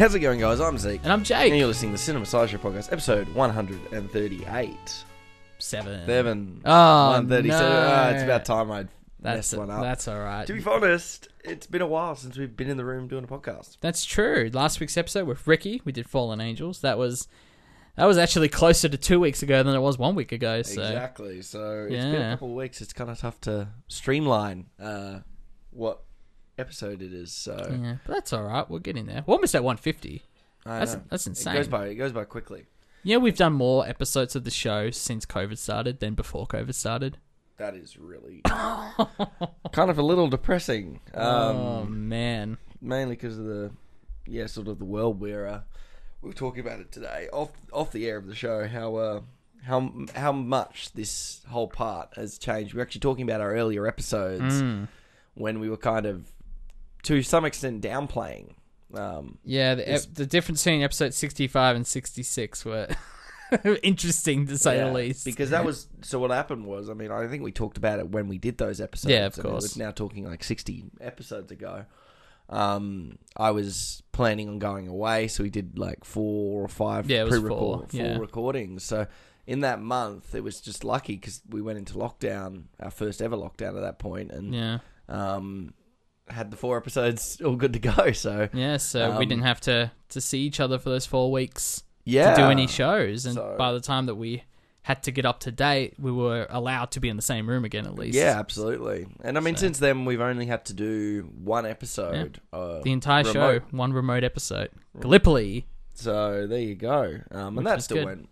How's it going, guys? I'm Zeke. And I'm Jake. And you're listening to the Cinema Sideshow Podcast, episode 138. Seven. Oh, 137. No. Oh, it's about time I'd messed one up. That's all right. To be honest, it's been a while since we've been in the room doing a podcast. That's true. Last week's episode with Ricky, we did Fallen Angels. That was actually closer to 2 weeks ago than it was 1 week ago. So. Exactly. So it's been a couple of weeks. It's kind of tough to streamline what episode it is. So yeah, but that's all right. We'll get in there. We're almost at 150. That's insane. It goes by quickly. Yeah, we've done more episodes of the show since COVID started than before COVID started. That is really kind of a little depressing. Oh, man. Mainly because of the world we were talking about it today off the air of the show, how much this whole part has changed. We were actually talking about our earlier episodes when we were kind of, to some extent, downplaying. The difference between episode 65 and 66 were interesting, to say the least. Because that was... So what happened was, I mean, I think we talked about it when we did those episodes. Yeah, of course. We're now talking like 60 episodes ago. I was planning on going away, so we did like 4 or 5 recordings. So in that month, it was just lucky because we went into lockdown, our first ever lockdown at that point, and had the 4 episodes all good to go. So we didn't have to see each other for those 4 weeks to do any shows. And by the time that we had to get up to date, we were allowed to be in the same room again, at least. Yeah, absolutely. And I mean, since then, we've only had to do one episode. Yeah. The entire show, one remote episode. Gallipoli. So there you go. And that still went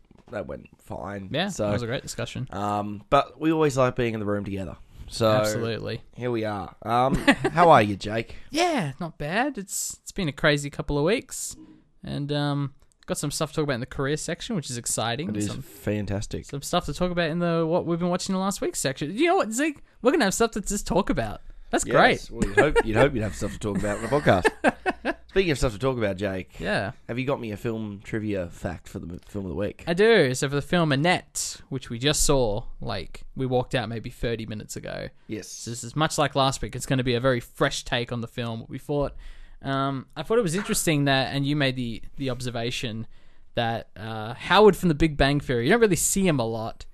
fine. Yeah, that was a great discussion. But we always like being in the room together. So absolutely. Here we are. How are you, Jake? Yeah, not bad. It's been a crazy couple of weeks, and got some stuff to talk about in the career section, which is exciting. It is fantastic. Some stuff to talk about in the what we've been watching in the last week's section. You know what, Zeke? We're gonna have stuff to just talk about. That's great. Well, you'd have stuff to talk about in the podcast. Speaking of stuff to talk about, Jake. Yeah. Have you got me a film trivia fact for the film of the week? I do. So for the film Annette, which we just saw, like we walked out maybe 30 minutes ago. Yes. So this is much like last week. It's going to be a very fresh take on the film. We thought, I thought it was interesting that, and you made the observation that Howard from The Big Bang Theory, you don't really see him a lot.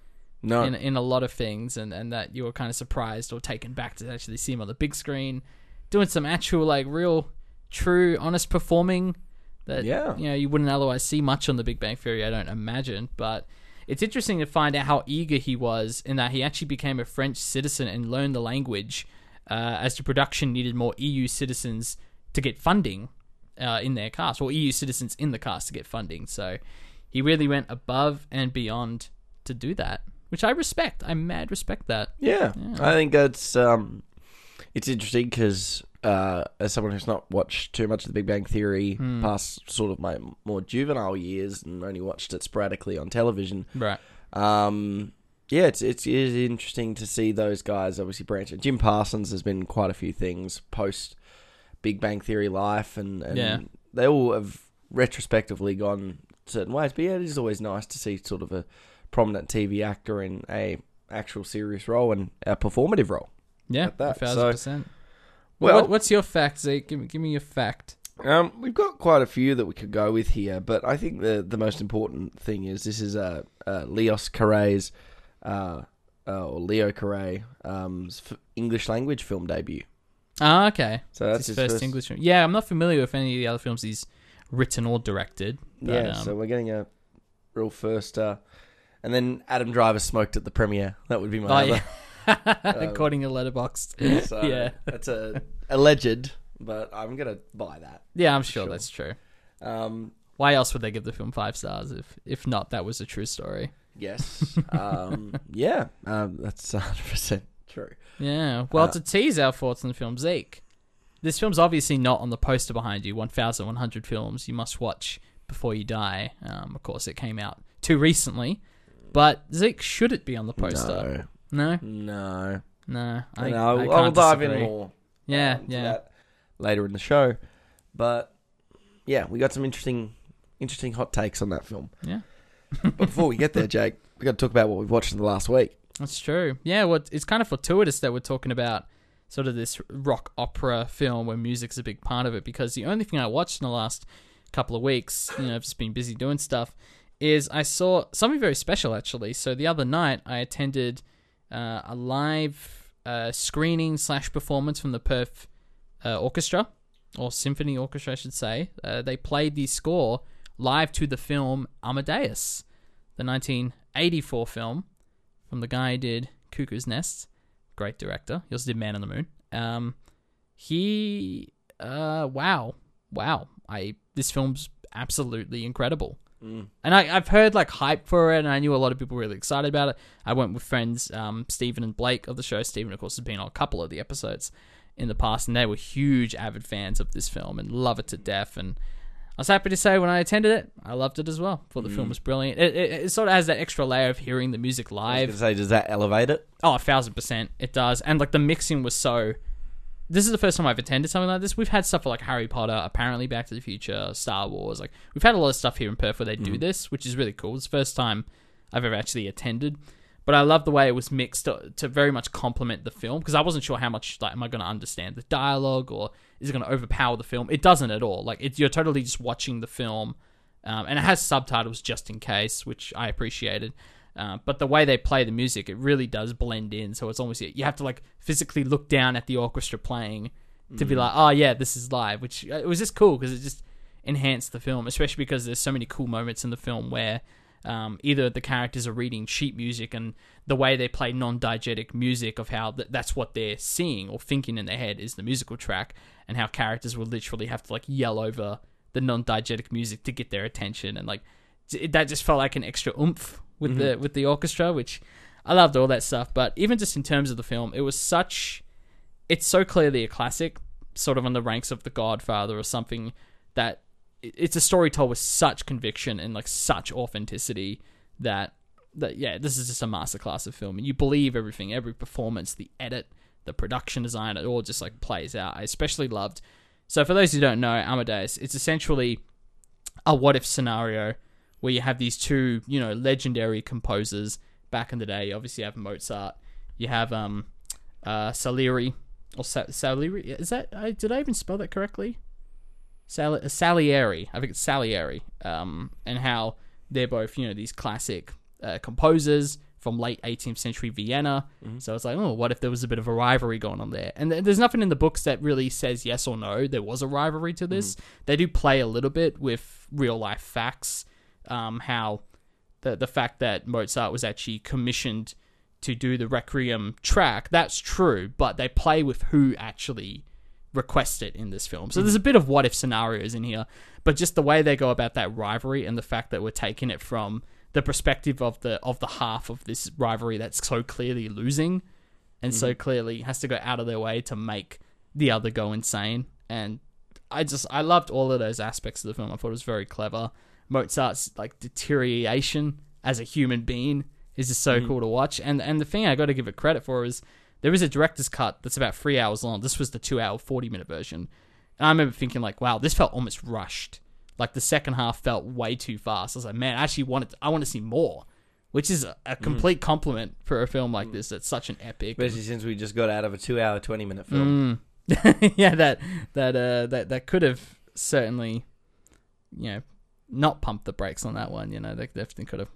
No. In a lot of things, and that you were kind of surprised or taken back to actually see him on the big screen, doing some actual like real, true, honest performing that you know you wouldn't otherwise see much on The Big Bang Theory, I don't imagine. But it's interesting to find out how eager he was, in that he actually became a French citizen and learned the language, as the production needed more EU citizens to get funding in their cast, or EU citizens in the cast to get funding. So he really went above and beyond to do that. Which I respect. I mad respect that. Yeah. I think that's it's interesting because as someone who's not watched too much of The Big Bang Theory past sort of my more juvenile years and only watched it sporadically on television, right? It is interesting to see those guys obviously branch out. Jim Parsons has been quite a few things post Big Bang Theory life, and they all have retrospectively gone certain ways. But yeah, it is always nice to see sort of a prominent TV actor in a actual serious role and a performative role. Yeah, like that. 1,000%. Well, what's your fact, Zeke? Give me your fact. We've got quite a few that we could go with here, but I think the most important thing is this is Leos Carré's or Leo Carré English language film debut. Ah, okay. So that's his first English film. Yeah, I'm not familiar with any of the other films he's written or directed. But, so we're getting a real first. And then Adam Driver smoked at the premiere. That would be my other. According to Letterboxd. Yeah, so that's alleged, but I'm going to buy that. Yeah, I'm sure that's true. Why else would they give the film 5 stars if not that was a true story? Yes. That's 100% true. Yeah. Well, to tease our thoughts on the film, Zeke, this film's obviously not on the poster behind you, 1,100 films you must watch before you die. Of course, it came out too recently. But, Zeke, should it be on the poster? No. No? No. I'll dive in more. Yeah. That later in the show. But, yeah, we got some interesting hot takes on that film. Yeah. But before we get there, Jake, we got to talk about what we've watched in the last week. That's true. Yeah, well, it's kind of fortuitous that we're talking about sort of this rock opera film where music's a big part of it, because the only thing I watched in the last couple of weeks, you know, I've just been busy doing stuff, is I saw something very special, actually. So the other night, I attended a live screening / performance from the Perth Orchestra, or Symphony Orchestra, I should say. They played the score live to the film Amadeus, the 1984 film from the guy who did Cuckoo's Nest. Great director. He also did Man on the Moon. Wow. This film's absolutely incredible. Mm. And I've heard like hype for it, and I knew a lot of people were really excited about it. I went with friends, Stephen and Blake of the show. Stephen, of course, has been on a couple of the episodes in the past, and they were huge avid fans of this film and love it to death. And I was happy to say when I attended it, I loved it as well. I thought the film was brilliant. It sort of has that extra layer of hearing the music live. I was going to say, does that elevate it? Oh, 1,000% it does. And like the mixing was so... This is the first time I've attended something like this. We've had stuff like Harry Potter, apparently Back to the Future, Star Wars. Like we've had a lot of stuff here in Perth where they do this, which is really cool. It's the first time I've ever actually attended. But I love the way it was mixed to very much complement the film, because I wasn't sure how much, like, am I going to understand the dialogue, or is it going to overpower the film? It doesn't at all. Like, you're totally just watching the film, and it has subtitles just in case, which I appreciated. But the way they play the music, it really does blend in. So it's almost, you have to like physically look down at the orchestra playing to be like, oh yeah, this is live, which it was just cool because it just enhanced the film, especially because there's so many cool moments in the film where either the characters are reading sheet music, and the way they play non-diegetic music of how that's what they're seeing or thinking in their head is the musical track, and how characters will literally have to like yell over the non-diegetic music to get their attention. And like that just felt like an extra oomph with the orchestra, which I loved all that stuff. But even just in terms of the film, it's so clearly a classic, sort of on the ranks of The Godfather or something, that it's a story told with such conviction and like such authenticity that yeah, this is just a masterclass of film, and you believe everything, every performance, the edit, the production design, it all just like plays out. I especially loved, so for those who don't know, Amadeus, it's essentially a what if scenario where you have these two, you know, legendary composers back in the day. Obviously, you have Mozart. You have Salieri. Or Salieri? Is that... did I even spell that correctly? Salieri. I think it's Salieri. And how they're both, you know, these classic composers from late 18th century Vienna. Mm-hmm. So it's like, oh, what if there was a bit of a rivalry going on there? And there's nothing in the books that really says yes or no. There was a rivalry to this. Mm-hmm. They do play a little bit with real-life facts. How the fact that Mozart was actually commissioned to do the Requiem track, that's true, but they play with who actually requested it in this film. So there's a bit of what-if scenarios in here, but just the way they go about that rivalry and the fact that we're taking it from the perspective of the half of this rivalry that's so clearly losing and so clearly has to go out of their way to make the other go insane. And I loved all of those aspects of the film. I thought it was very clever. Mozart's like deterioration as a human being is just so cool to watch. And the thing I got to give it credit for is there is a director's cut that's about 3 hours long. This was the 2 hour, 40 minute version. And I remember thinking like, wow, this felt almost rushed. Like the second half felt way too fast. I was like, man, I actually want to see more, which is a complete compliment for a film like this. That's such an epic. Especially since we just got out of a 2 hour, 20 minute film. Yeah. That could have certainly, you know, not pump the brakes on that one. You know, they definitely could have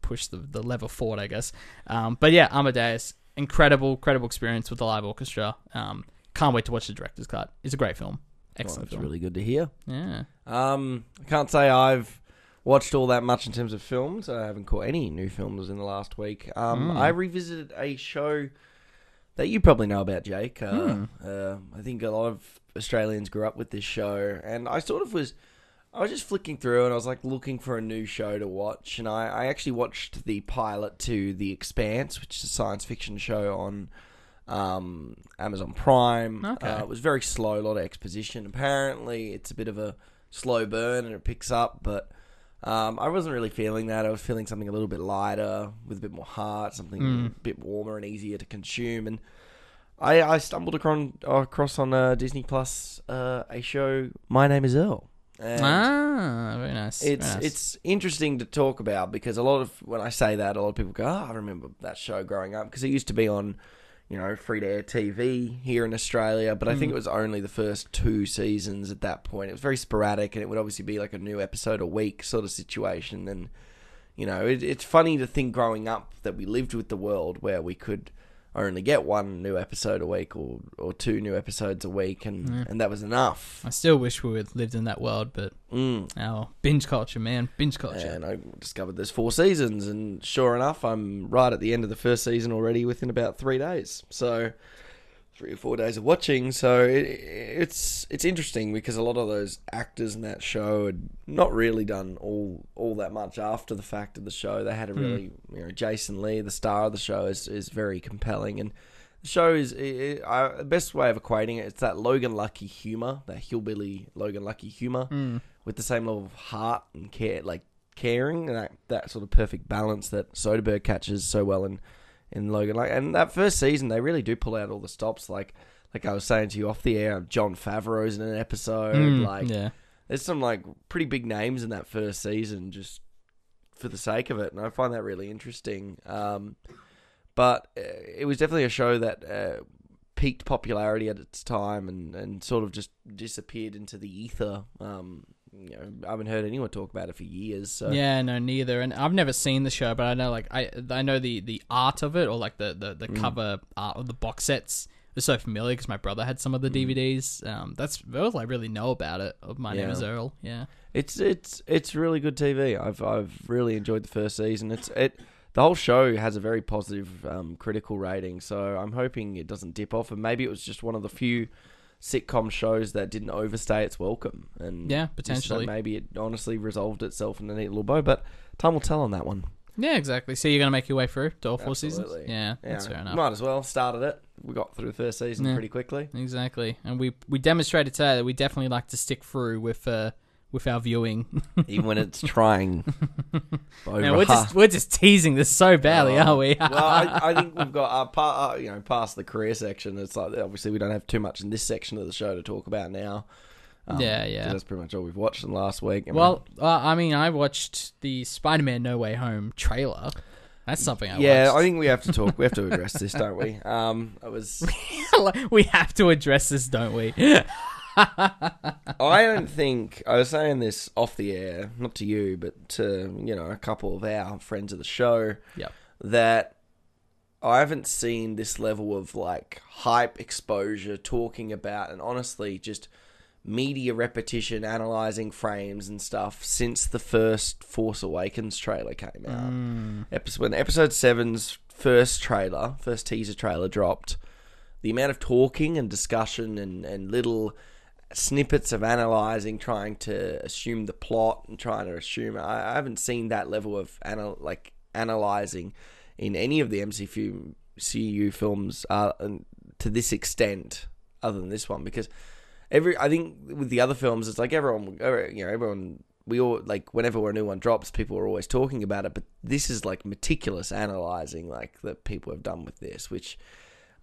pushed the lever forward, I guess. But yeah, Amadeus, incredible experience with the live orchestra. Can't wait to watch the director's cut. It's a great film. Excellent. It's really good to hear. Yeah. I can't say I've watched all that much in terms of films. I haven't caught any new films in the last week. I revisited a show that you probably know about, Jake. I think a lot of Australians grew up with this show, and I was just flicking through and I was like looking for a new show to watch, and I actually watched the pilot to The Expanse, which is a science fiction show on Amazon Prime. Okay. It was very slow, a lot of exposition. Apparently, it's a bit of a slow burn and it picks up, but I wasn't really feeling that. I was feeling something a little bit lighter, with a bit more heart, something a bit warmer and easier to consume. And I stumbled across on Disney Plus a show, My Name is Earl. And very nice. It's interesting to talk about because when I say that, a lot of people go, oh, I remember that show growing up, because it used to be on, you know, free-to-air TV here in Australia, but I think it was only the first two seasons at that point. It was very sporadic, and it would obviously be like a new episode a week sort of situation. And, you know, it's funny to think growing up that we lived with the world where we could only get one new episode a week or two new episodes a week, and that was enough. I still wish we would lived in that world, but our binge culture, man, binge culture. And I discovered there's four seasons, and sure enough, I'm right at the end of the first season already within about 3 days. So 3 or 4 days of watching. So it's interesting because a lot of those actors in that show had not really done all that much after the fact of the show. They had a really, you know, Jason Lee, the star of the show, is very compelling. And the show is, the best way of equating it, it's that Logan Lucky humor, that hillbilly Logan Lucky humor with the same level of heart and care, like caring, and that sort of perfect balance that Soderbergh catches so well in Logan. Like, and that first season, they really do pull out all the stops. Like I was saying to you off the air, Jon Favreau's in an episode. There's some pretty big names in that first season just for the sake of it, and I find that really interesting. But it was definitely a show that peaked popularity at its time and sort of just disappeared into the ether. You know, I haven't heard anyone talk about it for years. So. Yeah, no, neither. And I've never seen the show, but I know I know the art of it, or the cover art of the box sets is so familiar because my brother had some of the DVDs. That's all I really know about it. My Name is Earl. Yeah, it's really good TV. I've really enjoyed the first season. The whole show has a very positive critical rating, so I'm hoping it doesn't dip off. And maybe it was just one of the few sitcom shows that didn't overstay its welcome, and potentially maybe it honestly resolved itself in a neat little bow, but time will tell on that one. Yeah, exactly. So you're gonna make your way through to all four seasons. Yeah, that's fair enough. Might as well started it. We got through the first season pretty quickly. Exactly, and we demonstrated today that we definitely like to stick through with our viewing, even when it's trying. Man, we're just teasing this so badly, aren't we? Well, I think we've got past the career section. It's like obviously we don't have too much in this section of the show to talk about now. That's pretty much all we've watched in the last week. I watched the Spider-Man No Way Home trailer. That's something I watched. Yeah, I think we have to talk. We have to address this, don't we? We have to address this, don't we? I don't think I was saying this off the air, not to you, but to a couple of our friends of the show. Yep. That I haven't seen this level of hype, exposure, talking about, and honestly, just media repetition, analyzing frames and stuff since the first Force Awakens trailer came out. When Episode 7's first teaser trailer dropped, the amount of talking and discussion and little snippets of analyzing, trying to assume the plot and trying to assume. I haven't seen that level of analyzing in any of the MCU films to this extent, other than this one. Because I think with the other films, it's like everyone. We all whenever a new one drops, people are always talking about it. But this is meticulous analyzing, that people have done with this, which.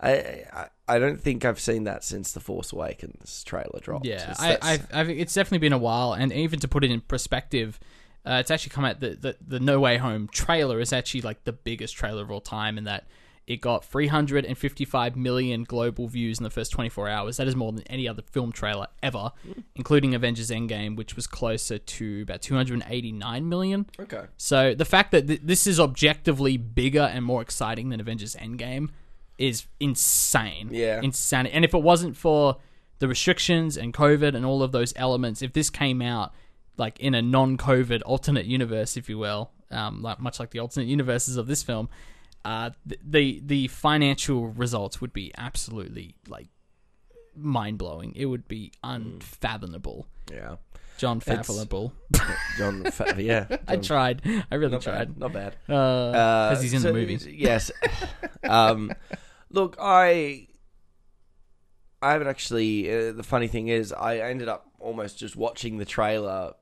I don't think I've seen that since the Force Awakens trailer dropped. Yeah, it's definitely been a while, and even to put it in perspective, it's actually come out, the No Way Home trailer is actually the biggest trailer of all time, in that it got 355 million global views in the first 24 hours. That is more than any other film trailer ever, including Avengers Endgame, which was closer to about 289 million. Okay. So the fact that this is objectively bigger and more exciting than Avengers Endgame is insane. Yeah. Insane. And if it wasn't for the restrictions and COVID and all of those elements, if this came out in a non-COVID alternate universe, if you will, much like the alternate universes of this film, the financial results would be absolutely mind-blowing. It would be unfathomable. Yeah. John Favreau. I tried. I really tried. Not bad. Because he's in the movie. Yes. Look, I haven't actually... the funny thing is, I ended up almost just watching the trailer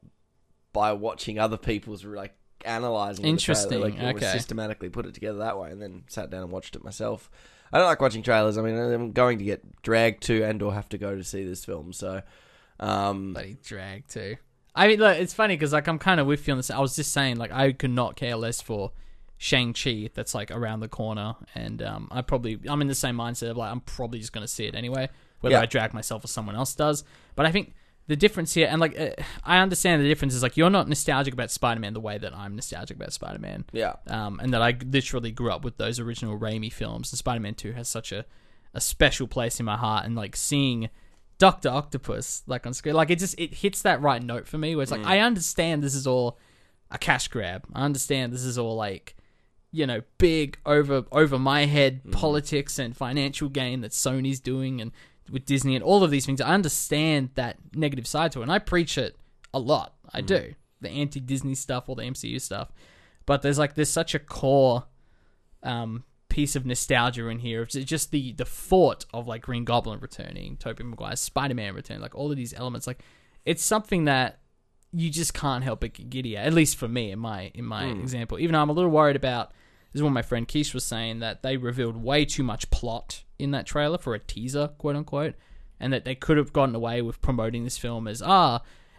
by watching other people's, analysing the trailer. Interesting, okay. Systematically put it together that way, and then sat down and watched it myself. I don't like watching trailers. I mean, I'm going to get dragged to and/or have to go to see this film, so... bloody drag too. I mean, look, it's funny because I'm kind of with you on this. I was just saying, I could not care less for Shang-Chi that's like around the corner, and I'm in the same mindset of like I'm probably just going to see it anyway, whether I drag myself or someone else does. But I think the difference here, and like I understand the difference is like you're not nostalgic about Spider-Man the way that I'm nostalgic about Spider-Man. Yeah. And that I literally grew up with those original Raimi films, and Spider-Man 2 has such a special place in my heart, and like seeing Dr. Octopus like on screen, like it hits that right note for me where it's like I understand this is all a cash grab. I understand this is all like, you know, big over my head politics and financial gain that Sony's doing and with Disney and all of these things. I understand that negative side to it, and I preach it a lot. I do the anti-Disney stuff or the MCU stuff, but there's such a core piece of nostalgia in here. It's just the thought of like Green Goblin returning, Tobey Maguire's Spider-Man return, like all of these elements. Like it's something that you just can't help but get giddy at least for me in my example. Even though I'm a little worried about, this is what my friend Keish was saying, that they revealed way too much plot in that trailer for a teaser, quote unquote, and that they could have gotten away with promoting this film as,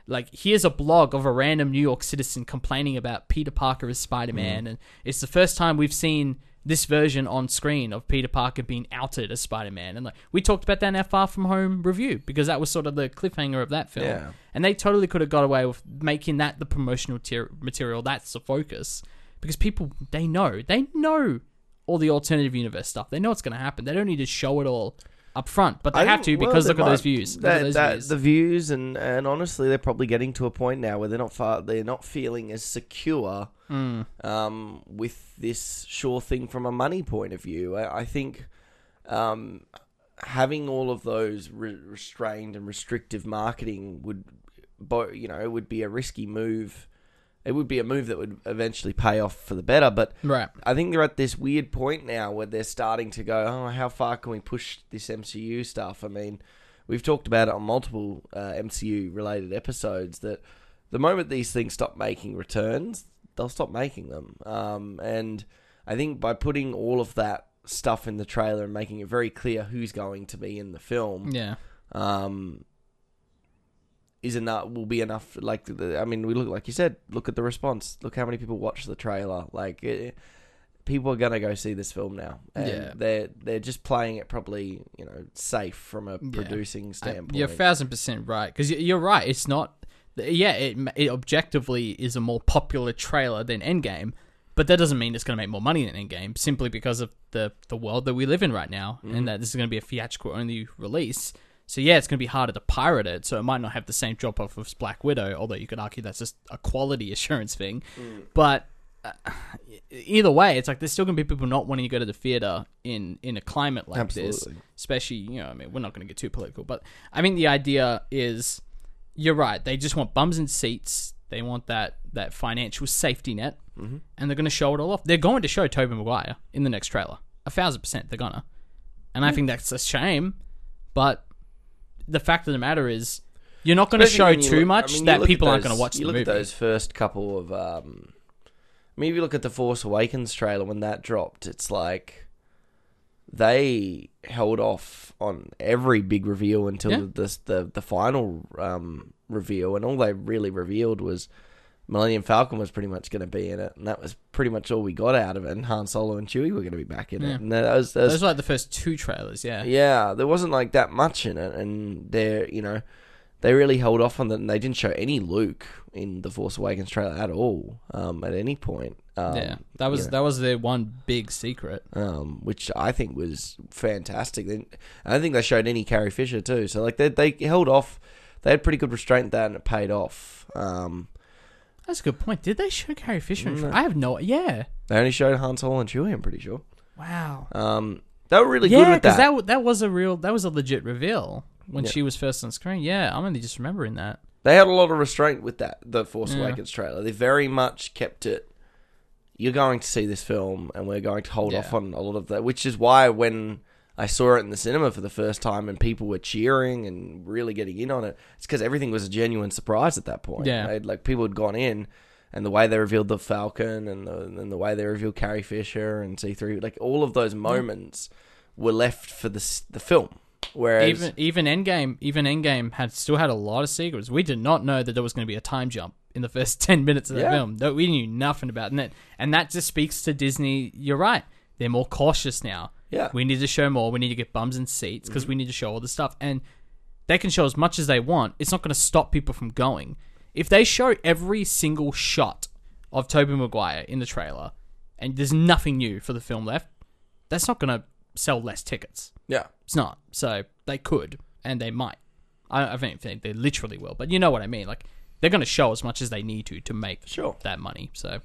like, here's a blog of a random New York citizen complaining about Peter Parker as Spider-Man, and it's the first time we've seen this version on screen of Peter Parker being outed as Spider-Man. And like we talked about that in our Far From Home review, because that was sort of the cliffhanger of that film. Yeah. And they totally could have got away with making that the promotional material. That's the focus. Because people, they know all the alternative universe stuff. They know what's going to happen. They don't need to show it all up front, but they have to, because look at those views. The views, and honestly, they're probably getting to a point now where they're not feeling as secure with this sure thing from a money point of view. I think having all of those restrained and restrictive marketing would be a risky move. It would be a move that would eventually pay off for the better, but right. I think they're at this weird point now where they're starting to go, oh, how far can we push this MCU stuff? I mean, we've talked about it on multiple MCU-related episodes, that the moment these things stop making returns, they'll stop making them. And I think by putting all of that stuff in the trailer and making it very clear who's going to be in the film... Yeah. Is enough, will be enough. Like, I mean, we look, like you said, look at the response. Look how many people watched the trailer. Like, people are gonna go see this film now. And they're just playing it probably, you know, safe from a producing standpoint. You're 1,000% right, because you're right. It's not. Yeah, it objectively is a more popular trailer than Endgame, but that doesn't mean it's gonna make more money than Endgame. Simply because of the world that we live in right now, and that this is gonna be a theatrical only release. So yeah, it's going to be harder to pirate it, so it might not have the same drop-off as Black Widow, although you could argue that's just a quality assurance thing. But either way, it's like there's still going to be people not wanting to go to the theater in a climate like this. Especially, you know, I mean, we're not going to get too political, but I mean, the idea is, you're right, they just want bums in seats. They want that financial safety net, and they're going to show it all off. They're going to show Tobey Maguire in the next trailer. 1,000% they're going to. And I think that's a shame, but... The fact of the matter is, you're not going to show too much that people aren't going to watch the movie. You look at those first couple of... I mean, if you look at the Force Awakens trailer, when that dropped, it's like... They held off on every big reveal until the final reveal, and all they really revealed was Millennium Falcon was pretty much going to be in it, and that was pretty much all we got out of it, and Han Solo and Chewie were going to be back in it. And those were like the first two trailers, Yeah, there wasn't like that much in it, and they really held off on that, and they didn't show any Luke in the Force Awakens trailer at all, at any point. That was their one big secret. Which I think was fantastic. And I don't think they showed any Carrie Fisher too, so like they held off. They had pretty good restraint there, and it paid off. That's a good point. Did they show Carrie Fisher? No. I have no... Yeah. They only showed Han Solo and Chewie, I'm pretty sure. Wow. They were really good with that. Yeah, because that was a legit reveal when she was first on screen. Yeah, I'm only just remembering that. They had a lot of restraint with that, the Force Awakens trailer. They very much kept it, you're going to see this film, and we're going to hold off on a lot of that, which is why when I saw it in the cinema for the first time and people were cheering and really getting in on it. It's because everything was a genuine surprise at that point. Yeah. Right? Like, people had gone in, and the way they revealed the Falcon and the way they revealed Carrie Fisher and C-3, like, all of those moments were left for the film. Whereas even Endgame had still had a lot of secrets. We did not know that there was going to be a time jump in the first 10 minutes of that film. We knew nothing about Annette. And that just speaks to Disney. You're right. They're more cautious now. Yeah. We need to show more. We need to get bums in seats because we need to show all this stuff. And they can show as much as they want. It's not going to stop people from going. If they show every single shot of Tobey Maguire in the trailer and there's nothing new for the film left, that's not going to sell less tickets. Yeah. It's not. So they could and they might. I don't think they literally will. But you know what I mean. Like, they're going to show as much as they need to make that money. So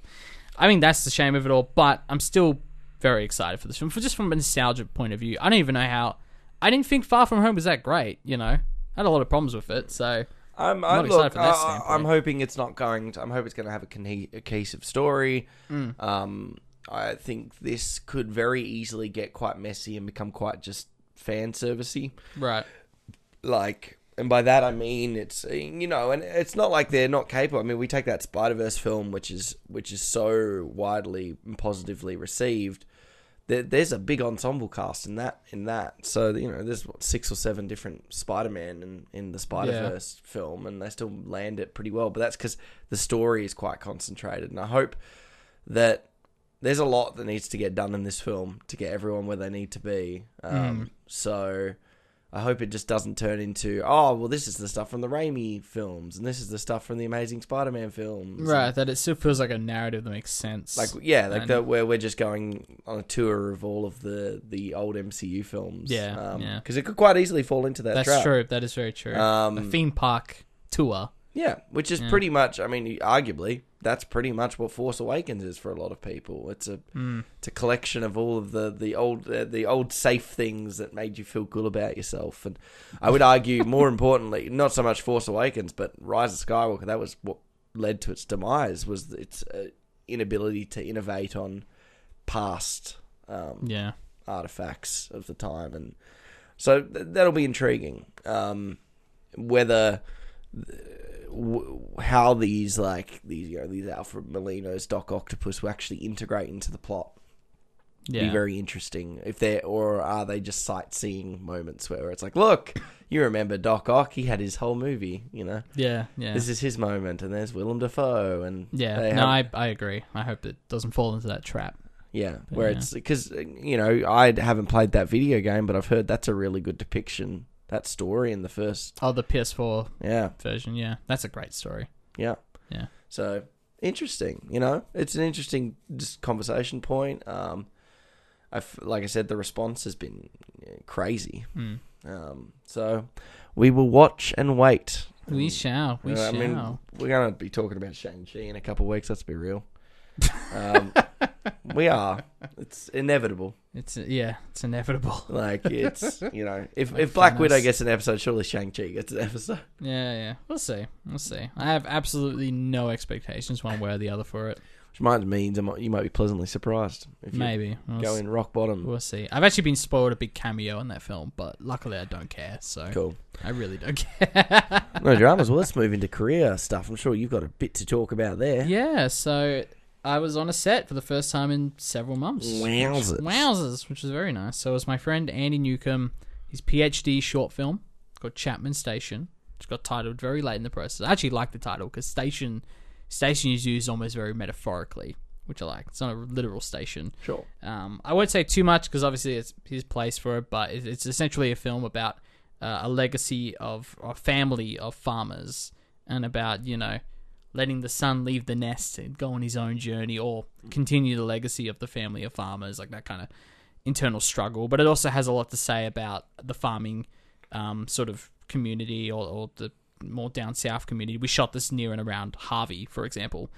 I mean, that's the shame of it all. But I'm still very excited for this film, just from a nostalgia point of view. I don't even know how... I didn't think Far From Home was that great, you know. I had a lot of problems with it, so... I'm hoping it's not going to... I'm hoping it's going to have a cohesive story. I think this could very easily get quite messy and become quite just fan-servicey. Right. Like... And by that, I mean, it's, you know, and it's not like they're not capable. I mean, we take that Spider-Verse film, which is so widely and positively received. There's a big ensemble cast in that. So, you know, there's what, 6 or 7 different Spider-Man in the Spider-Verse film, and they still land it pretty well. But that's because the story is quite concentrated. And I hope that there's a lot that needs to get done in this film to get everyone where they need to be. So... I hope it just doesn't turn into, oh, well, this is the stuff from the Raimi films, and this is the stuff from the Amazing Spider-Man films. Right, that it still feels like a narrative that makes sense. Like, yeah, like that where we're just going on a tour of all of the old MCU films. Yeah, because it could quite easily fall into that trap. That's true, that is very true. A theme park tour. Yeah, which is pretty much, I mean, arguably, that's pretty much what Force Awakens is for a lot of people. It's a collection of all of the old safe things that made you feel good about yourself. And I would argue, more importantly, not so much Force Awakens, but Rise of Skywalker. That was what led to its demise, was its inability to innovate on past artifacts of the time. And so that'll be intriguing. Whether... how these Alfred Molina's Doc Octopus will actually integrate into the plot. Yeah. Be very interesting. Are they just sightseeing moments where it's like, look, you remember Doc Ock? He had his whole movie, you know. Yeah, yeah. This is his moment, and there's Willem Dafoe, and I agree. I hope it doesn't fall into that trap. Yeah, it's because you know I haven't played that video game, but I've heard that's a really good depiction. That story in the first... Oh, the PS4 version, yeah. That's a great story. Yeah. Yeah. So, interesting, you know? It's an interesting just conversation point. Like I said, the response has been crazy. So, we will watch and wait. We shall. We shall. I mean, we're going to be talking about Shang-Chi in a couple of weeks, let's be real. We are. It's inevitable. It's inevitable. Like, it's, you know, if Black Widow gets an episode, surely Shang-Chi gets an episode. Yeah, yeah. We'll see. I have absolutely no expectations one way or the other for it. Which might mean you might be pleasantly surprised. If maybe. Go in rock bottom. We'll see. I've actually been spoiled a big cameo in that film, but luckily I don't care, so... Cool. I really don't care. No dramas. Well, let's move into career stuff. I'm sure you've got a bit to talk about there. Yeah, so... I was on a set for the first time in several months. Wowzers, which was very nice. So it was my friend Andy Newcomb, his PhD short film called Chapman Station, which got titled very late in the process. I actually like the title because station is used almost very metaphorically, which I like. It's not a literal station. Sure. I won't say too much because obviously it's his place for it, but it's essentially a film about a legacy of a family of farmers and about, you know, letting the son leave the nest and go on his own journey or continue the legacy of the family of farmers, like that kind of internal struggle. But it also has a lot to say about the farming sort of community or the more down south community. We shot this near and around Harvey, for example,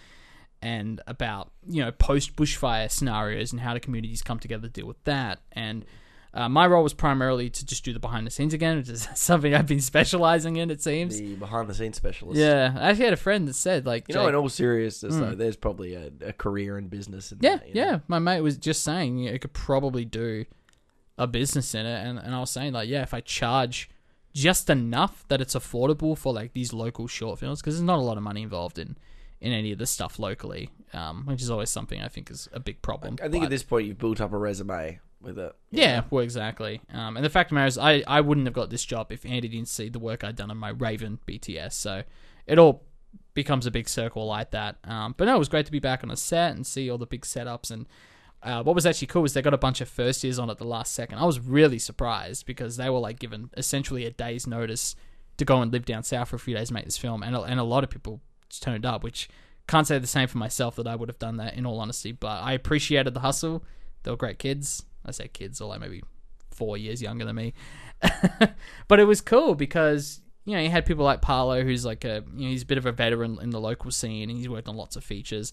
and about, you know, post-bushfire scenarios and how the communities come together to deal with that. And my role was primarily to just do the behind-the-scenes again, which is something I've been specializing in, it seems. The behind-the-scenes specialist. Yeah. I actually had a friend that said, like... You know, in all seriousness, though, there's probably a career in business in that. Yeah, yeah. My mate was just saying, you know, it could probably do a business in it. And I was saying, like, yeah, if I charge just enough that it's affordable for, like, these local short films, because there's not a lot of money involved in any of this stuff locally, which is always something I think is a big problem. I think at this point you've built up a resume... with it. Yeah, well, exactly. And the fact of the matter is, I wouldn't have got this job if Andy didn't see the work I'd done on my Raven BTS. So it all becomes a big circle like that. But no, it was great to be back on a set and see all the big setups. And what was actually cool was they got a bunch of first years on at the last second. I was really surprised because they were like given essentially a day's notice to go and live down south for a few days to make this film. And a lot of people turned up, which can't say the same for myself that I would have done that in all honesty. But I appreciated the hustle. They were great kids. I say kids, although maybe 4 years younger than me. But it was cool because, you know, you had people like Paolo, who's like a, you know, he's a bit of a veteran in the local scene and he's worked on lots of features.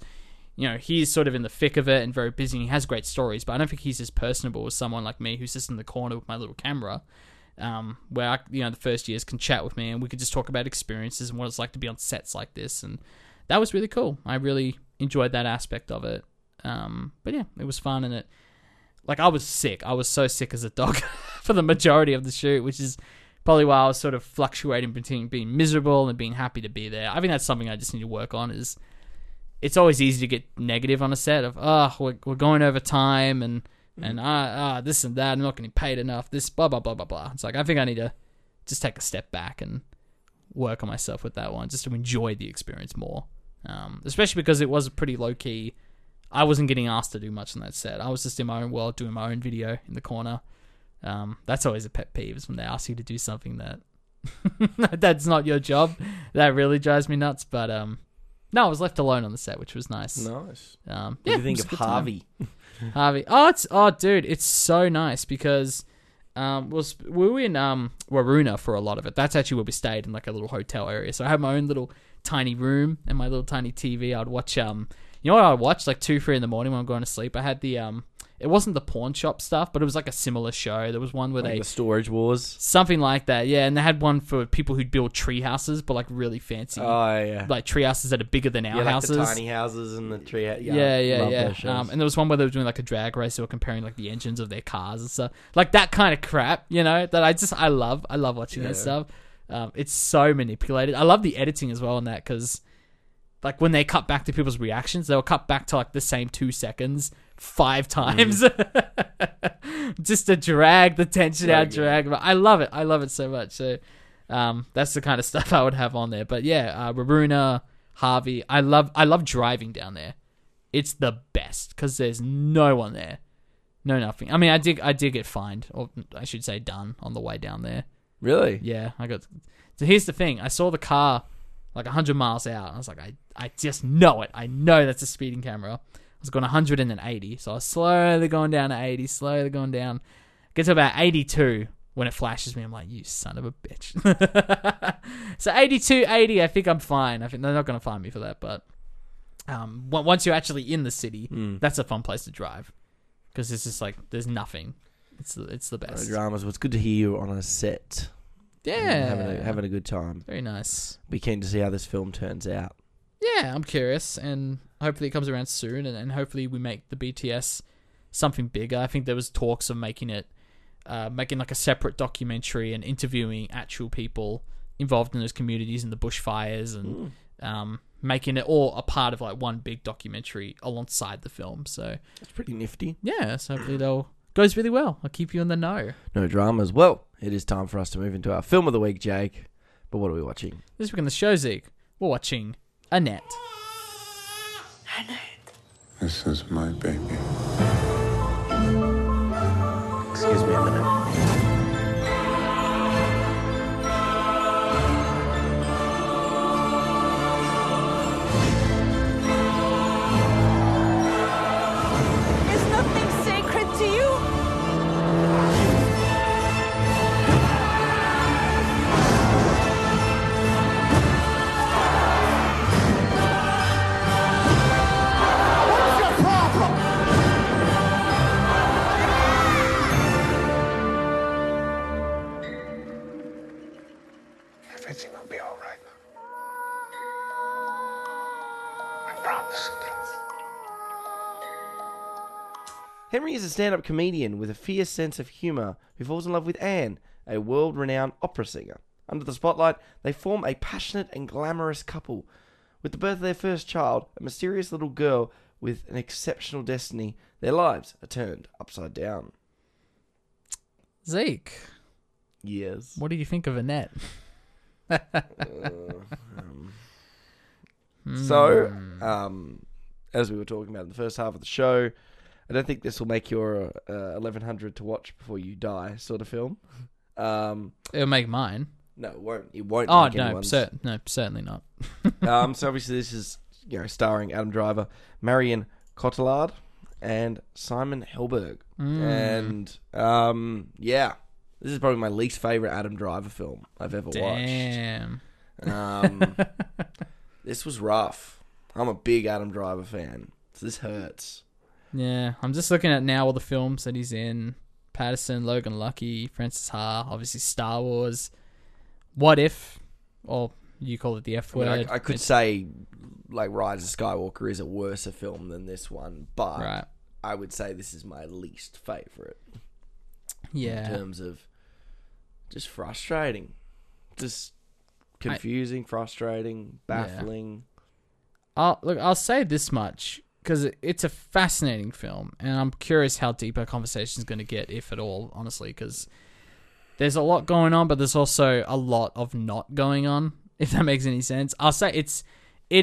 You know, he's sort of in the thick of it and very busy and he has great stories, but I don't think he's as personable as someone like me who's just in the corner with my little camera, where, you know, the first years can chat with me and we could just talk about experiences and what it's like to be on sets like this. And that was really cool. I really enjoyed that aspect of it. But yeah, it was fun. And it, like, I was sick. I was so sick as a dog for the majority of the shoot, which is probably why I was sort of fluctuating between being miserable and being happy to be there. I think that's something I just need to work on is it's always easy to get negative on a set of, oh, we're going over time and this and that. I'm not getting paid enough. This, blah, blah, blah, blah, blah. It's like, I think I need to just take a step back and work on myself with that one just to enjoy the experience more. Especially because it was pretty low key. I wasn't getting asked to do much on that set. I was just in my own world doing my own video in the corner. That's always a pet peeve is when they ask you to do something that that's not your job. That really drives me nuts. But no, I was left alone on the set, which was nice. Nice. What do you think of Harvey? Harvey. Oh, dude, it's so nice because we were in Waruna for a lot of it. That's actually where we stayed in like a little hotel area. So I had my own little tiny room and my little tiny TV. I'd watch you know what I watched like 2-3 in the morning when I'm going to sleep? I had the it wasn't the pawn shop stuff, but it was like a similar show. There was one where like the Storage Wars, something like that. Yeah, and they had one for people who'd build tree houses, but like really fancy. Oh yeah, like tree houses that are bigger than our houses, like the tiny houses and the tree. Yeah. And there was one where they were doing like a drag race. They were comparing like the engines of their cars and stuff, like that kind of crap. You know that I love. I love watching that stuff. It's so manipulated. I love the editing as well on that because, like, when they cut back to people's reactions, they were cut back to like the same 2 seconds 5 times, just to drag the tension out. But I love it. I love it so much. So that's the kind of stuff I would have on there. But yeah, Waruna, Harvey. I love driving down there. It's the best because there's no one there, no nothing. I mean, I did get fined, or I should say done, on the way down there. Really? Yeah, I got. So here's the thing. I saw the car like 100 miles out. I was like, I just know it. I know that's a speeding camera. I was going 180, so I was slowly going down to 80, slowly going down. Get to about 82 when it flashes me. I'm like, you son of a bitch. So 82, 80, I think I'm fine. I think they're not going to fine me for that. But once you're actually in the city, that's a fun place to drive because it's just like there's nothing. It's the best. Dramas. Well, it's good to hear you on a set. Yeah, having a good time. Very nice. Be keen to see how this film turns out. Yeah, I'm curious, and hopefully it comes around soon, and hopefully we make the BTS something bigger. I think there was talks of making it, making like a separate documentary and interviewing actual people involved in those communities and the bushfires, and making it all a part of like one big documentary alongside the film. So that's pretty nifty. Yeah, so hopefully they'll. Goes really well. I'll keep you in the know. No dramas. Well, it is time for us to move into our film of the week, Jake. But what are we watching? This week on the show, Zeke, we're watching Annette. Annette. This is my baby. Excuse me a minute. There's nothing sacred to you. Henry is a stand-up comedian with a fierce sense of humour who falls in love with Anne, a world-renowned opera singer. Under the spotlight, they form a passionate and glamorous couple. With the birth of their first child, a mysterious little girl with an exceptional destiny, their lives are turned upside down. Zeke. Yes? What do you think of Annette? So, as we were talking about in the first half of the show, I don't think this will make your 1100 to watch before you die sort of film. It'll make mine. No, it won't. It won't. Oh, make no, no, certainly not. So obviously this is, you know, starring Adam Driver, Marion Cotillard, and Simon Helberg. And yeah, this is probably my least favorite Adam Driver film I've ever watched. This was rough. I'm a big Adam Driver fan, so this hurts. Yeah, I'm just looking at now all the films that he's in. Patterson, Logan Lucky, Francis Ha, obviously Star Wars. What If? Or you call it the F word. I could say, like, Rise of Skywalker is a worse film than this one, but right. I would say this is my least favourite. Yeah. In terms of just frustrating. Just confusing, frustrating, baffling. Yeah. I'll say this much, because it's a fascinating film, and I'm curious how deep our conversation is going to get, if at all, honestly, because there's a lot going on, but there's also a lot of not going on, if that makes any sense. I'll say it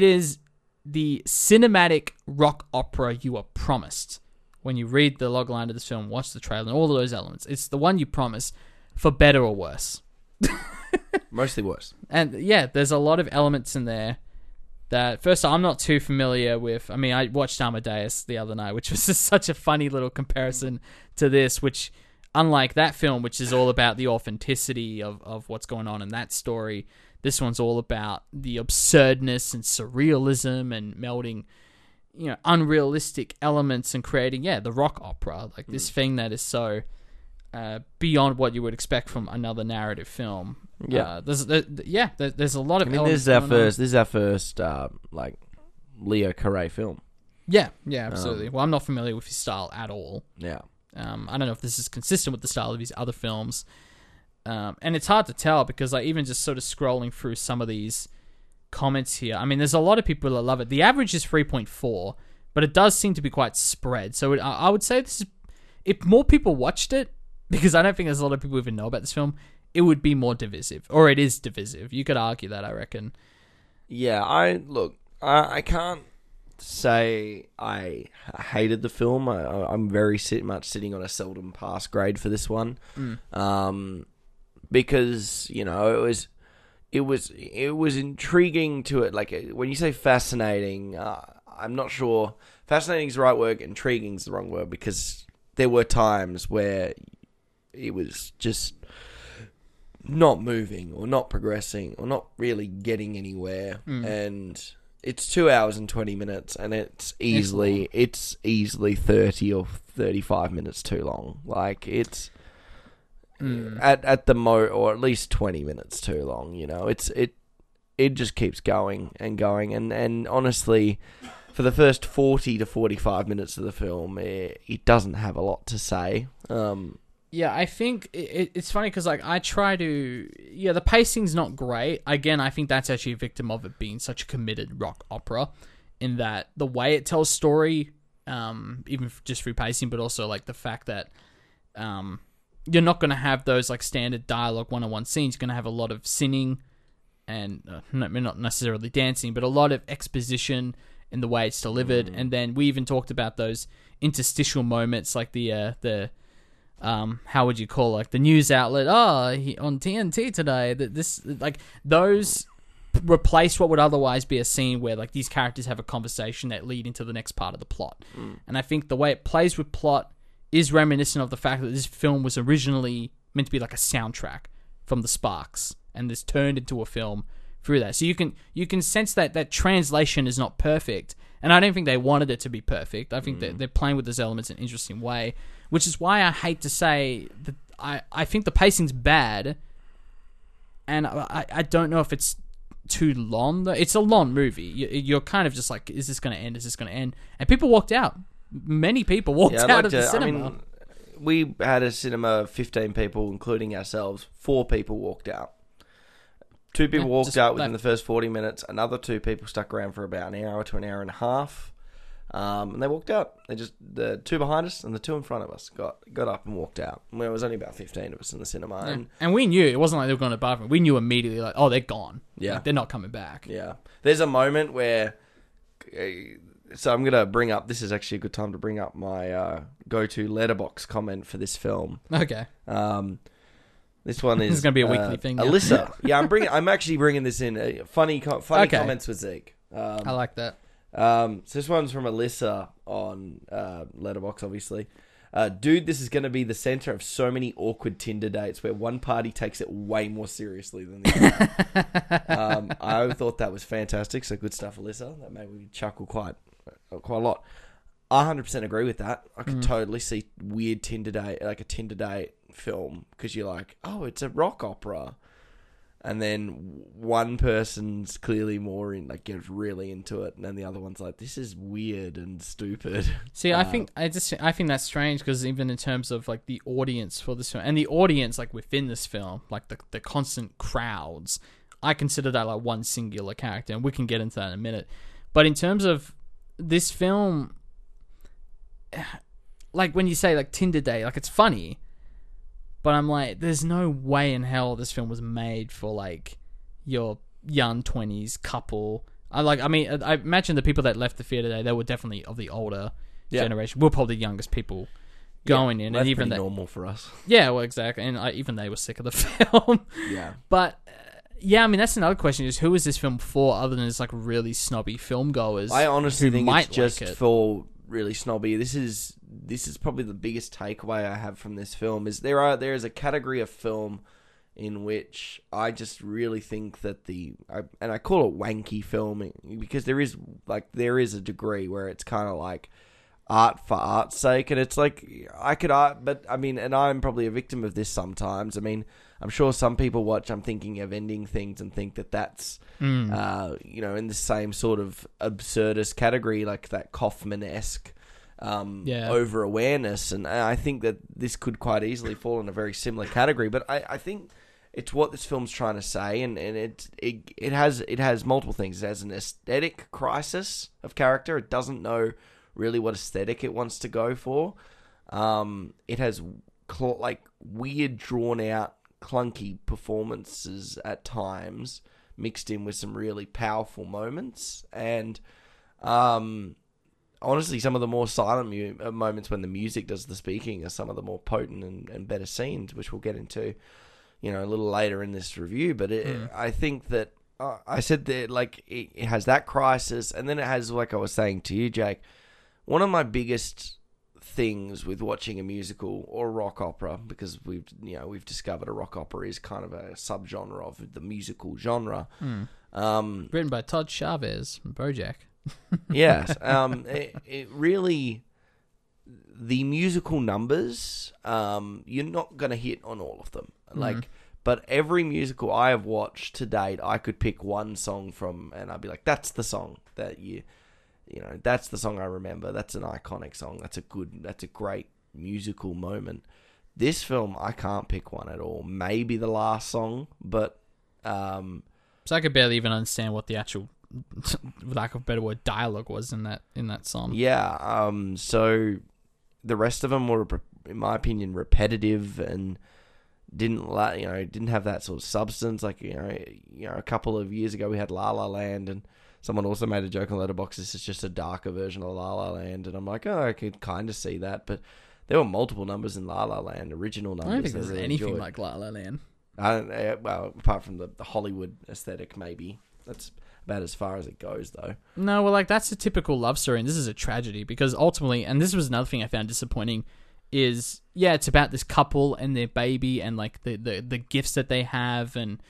is the cinematic rock opera you are promised when you read the log line of this film, watch the trailer, and all of those elements. It's the one you promise, for better or worse. Mostly worse. And yeah, there's a lot of elements in there that, first, I'm not too familiar with. I mean, I watched Amadeus the other night, which was just such a funny little comparison to this, which, unlike that film, which is all about the authenticity of what's going on in that story, this one's all about the absurdness and surrealism and melding, you know, unrealistic elements and creating, the rock opera, like this thing that is so beyond what you would expect from another narrative film. Yeah, there's a lot of. I mean, this is our first like Leo Carré film. Yeah, absolutely. Well, I'm not familiar with his style at all. Yeah. I don't know if this is consistent with the style of his other films. And it's hard to tell because, like, even just sort of scrolling through some of these comments here, I mean, there's a lot of people that love it. The average is 3.4, but it does seem to be quite spread. So I would say this is, if more people watched it, because I don't think there's a lot of people who even know about this film, it would be more divisive, or it is divisive. You could argue that, I reckon. Yeah, I can't say I hated the film. I'm very much sitting on a seldom pass grade for this one, because, you know, it was intriguing to it. Like, when you say fascinating, I'm not sure fascinating is the right word, intriguing is the wrong word, because there were times where it was just not moving or not progressing or not really getting anywhere, and it's 2 hours and 20 minutes, and it's easily 30 or 35 minutes too long. Like, it's at the or at least 20 minutes too long, you know. It just keeps going and going, and honestly, for the first 40 to 45 minutes of the film, it doesn't have a lot to say. Yeah, I think it's funny because, like, I try to... Yeah, the pacing's not great. Again, I think that's actually a victim of it being such a committed rock opera, in that the way it tells story, even just through pacing, but also, like, the fact that you're not going to have those, like, standard dialogue one-on-one scenes. You're going to have a lot of singing and not necessarily dancing, but a lot of exposition in the way it's delivered. And then we even talked about those interstitial moments, like the how would you call, like, the news outlet? On TNT today, that this, like, those replace what would otherwise be a scene where, like, these characters have a conversation that lead into the next part of the plot. And I think the way it plays with plot is reminiscent of the fact that this film was originally meant to be like a soundtrack from the Sparks, and this turned into a film through that. So you can sense that translation is not perfect, and I don't think they wanted it to be perfect. I think that they're playing with those elements in an interesting way, which is why I hate to say that I think the pacing's bad, and I don't know if it's too long, though. It's a long movie. You're kind of just like, is this going to end? Is this going to end? And people walked out. Many people walked out of the cinema. I mean, we had a cinema of 15 people, including ourselves. 4 people walked out. 2 people walked out within the first 40 minutes. Another 2 people stuck around for about an hour to an hour and a half. And they walked out. They just, the two behind us and the two in front of us got up and walked out. And there was only about 15 of us in the cinema. And we knew. It wasn't like they were going to the bathroom. We knew immediately, like, oh, they're gone. Yeah. Like, they're not coming back. Yeah. There's a moment where... So I'm going to bring up... This is actually a good time to bring up my go-to Letterboxd comment for this film. Okay. This one is... This is going to be a weekly thing. Alyssa. Yeah, I'm actually bringing this in. Funny okay. Comments with Zeke. I like that. So this one's from Alyssa on Letterboxd, obviously. Dude, this is going to be the center of so many awkward Tinder dates where one party takes it way more seriously than the other. I thought that was fantastic. So good stuff, Alyssa. That made me chuckle quite a lot. I 100% agree with that. I could totally see weird Tinder date, like a Tinder date film, because you're like, oh, it's a rock opera, and then one person's clearly more in, like, gets really into it, and then the other one's like, this is weird and stupid. See, I think that's strange, because even in terms of, like, the audience for this film and the audience, like, within this film, like the constant crowds, I consider that like one singular character, and we can get into that in a minute. But in terms of this film, like, when you say, like, Tinder Day, like, it's funny, but I'm like, there's no way in hell this film was made for, like, your young 20s couple. I imagine the people that left the theater today, they were definitely of the older generation. We're probably the youngest people going in. Well, that's pretty normal for us. Yeah, well, exactly. And even they were sick of the film. Yeah. But... yeah, I mean, that's another question, is who is this film for, other than it's like really snobby film goers? I honestly think it's just for really snobby. This is probably the biggest takeaway I have from this film, is there is a category of film in which I just really think that I call it wanky film, because there is a degree where it's kind of like art for art's sake, and it's like I'm probably a victim of this sometimes. I mean, I'm sure some people watch I'm Thinking of Ending Things and think that that's in the same sort of absurdist category, like that Kaufman-esque over awareness, and I think that this could quite easily fall in a very similar category. But I think it's what this film's trying to say, and it has multiple things. It has an aesthetic crisis of character. It doesn't know really what aesthetic it wants to go for. It has weird, drawn out, clunky performances at times, mixed in with some really powerful moments, and honestly, some of the more silent moments when the music does the speaking are some of the more potent and better scenes, which we'll get into, you know, a little later in this review. But I think that I said that, like, it has that crisis, and then it has, like I was saying to you, Jake, one of my biggest things with watching a musical or rock opera, because we've discovered a rock opera is kind of a subgenre of the musical genre. Written by Todd Chavez from BoJack. Yes. It really, the musical numbers, you're not going to hit on all of them. But every musical I have watched to date, I could pick one song from, and I'd be like, that's the song that that's the song I remember. That's an iconic song. That's a great musical moment. This film, I can't pick one at all. Maybe the last song, but... so I could barely even understand what the actual, lack of a better word, dialogue was in that song. Yeah, so the rest of them were, in my opinion, repetitive and didn't have that sort of substance. Like, a couple of years ago we had La La Land, and someone also made a joke on Letterboxd, this is just a darker version of La La Land. And I'm like, oh, I could kind of see that. But there were multiple numbers in La La Land, original numbers. I don't think there's really anything like La La Land. Apart from the Hollywood aesthetic, maybe. That's about as far as it goes, though. No, well, like, that's a typical love story, and this is a tragedy, because ultimately, and this was another thing I found disappointing, is, yeah, it's about this couple and their baby and, like, the gifts that they have and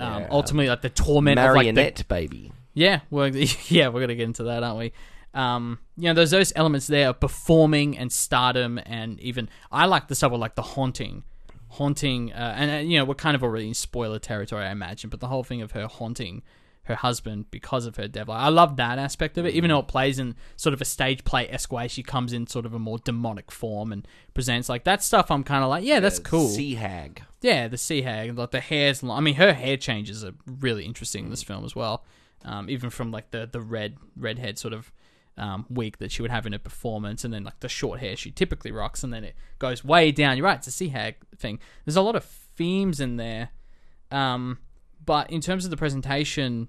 ultimately, like, the torment of, like... Marionette baby. Yeah, we're going to get into that, aren't we? There's those elements there of performing and stardom, and even... I like the stuff with, like, the haunting. We're kind of already in spoiler territory, I imagine, but the whole thing of her haunting her husband because of her devil. I love that aspect of it, even though it plays in sort of a stage play-esque way. She comes in sort of a more demonic form and presents, like, that stuff. I'm kind of like, yeah, that's cool. Sea hag. Yeah, the sea hag. Like, the hair's long. I mean, her hair changes are really interesting in this film as well. Even from, like, the redhead sort of week that she would have in her performance, and then like the short hair she typically rocks, and then it goes way down. You're right, it's a sea hag thing. There's a lot of themes in there, but in terms of the presentation,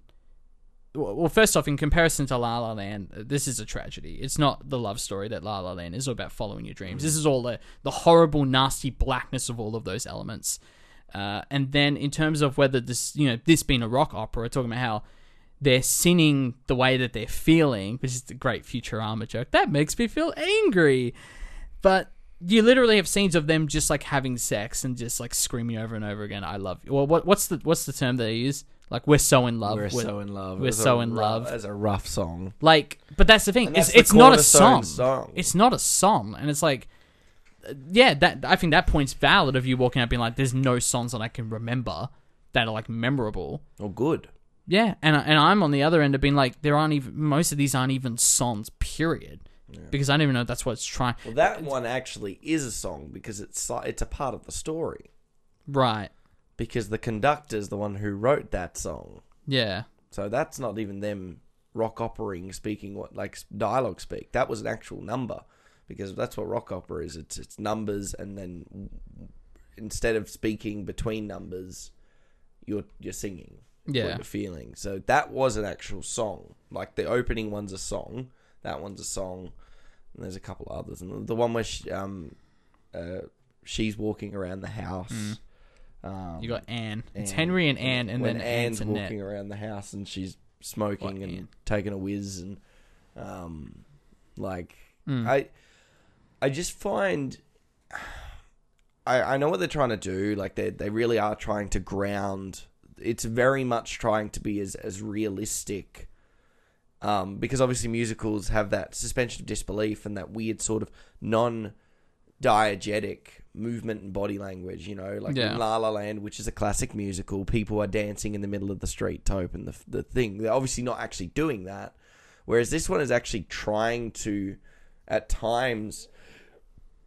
well, first off, in comparison to La La Land, this is a tragedy. It's not the love story that La La Land is all about, following your dreams. This is all the horrible, nasty blackness of all of those elements. And then in terms of whether this, this being a rock opera, talking about how they're sinning the way that they're feeling, which is the great Futurama joke, that makes me feel angry. But you literally have scenes of them just like having sex and just like screaming over and over again, "I love you." Well, what's the term that they use? Like, "We're so in love." We're so in love. We're so in love. That's a rough song. Like, but that's the thing. It's not a song. It's not a song. And it's like, yeah, that I think that point's valid of you walking out being like, "There's no songs that I can remember that are like memorable or good." Yeah, and I'm on the other end of being like, there aren't even, most of these aren't even songs. Period. Yeah. Because I don't even know if that's what it's trying. Well, that one actually is a song because it's a part of the story, right? Because the conductor's the one who wrote that song. Yeah. So that's not even them rock operaing, speaking what like dialogue speak. That was an actual number, because that's what rock opera is. It's numbers, and then instead of speaking between numbers, you're singing. Yeah. What you're feeling. So that was an actual song. Like the opening one's a song. That one's a song. And there's a couple others. And the one where she's walking around the house. Mm. You got Anne. It's Henry and Anne, and then Anne's walking around the house, and she's smoking and taking a whiz, and I just find I know what they're trying to do. Like they really are trying to ground. It's very much trying to be as realistic, because obviously musicals have that suspension of disbelief and that weird sort of non-diegetic movement and body language, in La La Land, which is a classic musical, people are dancing in the middle of the street to open the thing. They're obviously not actually doing that, whereas this one is actually trying to, at times,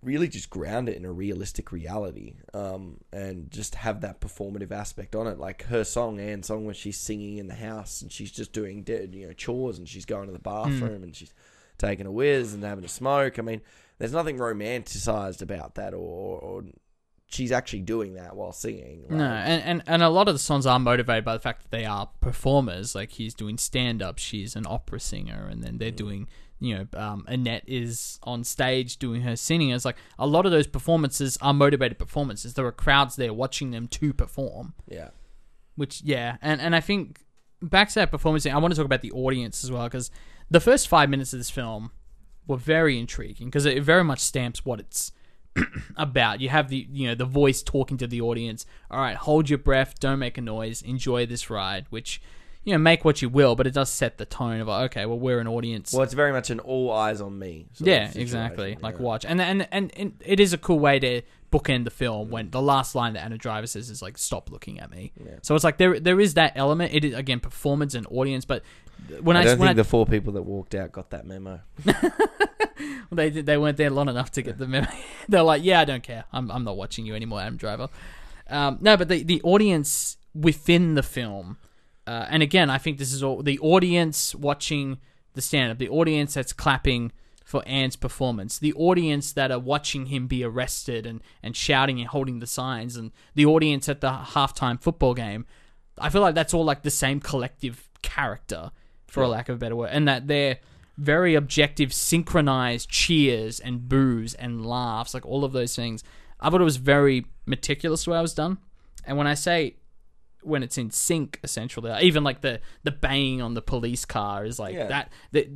really just ground it in a realistic reality, and just have that performative aspect on it. Like her song, Anne's song, when she's singing in the house and she's just doing chores, and she's going to the bathroom and she's taking a whiz and having a smoke. I mean, there's nothing romanticized about that, or she's actually doing that while singing. Like. No, and a lot of the songs are motivated by the fact that they are performers. Like, he's doing stand-up, she's an opera singer, and then they're doing, Annette is on stage doing her singing. It's like a lot of those performances are motivated performances. There are crowds there watching them to perform. Yeah. Which, yeah, and I think back to that performance thing, I want to talk about the audience as well, because the first 5 minutes of this film were very intriguing, because it very much stamps what it's about. You have the voice talking to the audience. All right, hold your breath, don't make a noise, enjoy this ride, which, make what you will, but it does set the tone of, okay, well, we're an audience. Well, it's very much an all eyes on me. Yeah, exactly. Yeah. Like, watch. And it is a cool way to bookend the film when the last line that Adam Driver says is like, "Stop looking at me." Yeah. So it's like there is that element. It is, again, performance and audience, but when I don't think the four people that walked out got that memo. Well, they weren't there long enough to get the memo. They're like, "Yeah, I don't care. I'm not watching you anymore, Adam Driver." No, but the audience within the film, and again, I think this is all the audience watching the stand-up, the audience that's clapping for Anne's performance, the audience that are watching him be arrested and shouting and holding the signs, and the audience at the halftime football game. I feel like that's all like the same collective character, for a lack of a better word, and that they're very objective, synchronized cheers and boos and laughs, like all of those things. I thought it was very meticulous the way it was done. And when I say when it's in sync, essentially, even like the banging on the police car is like that. The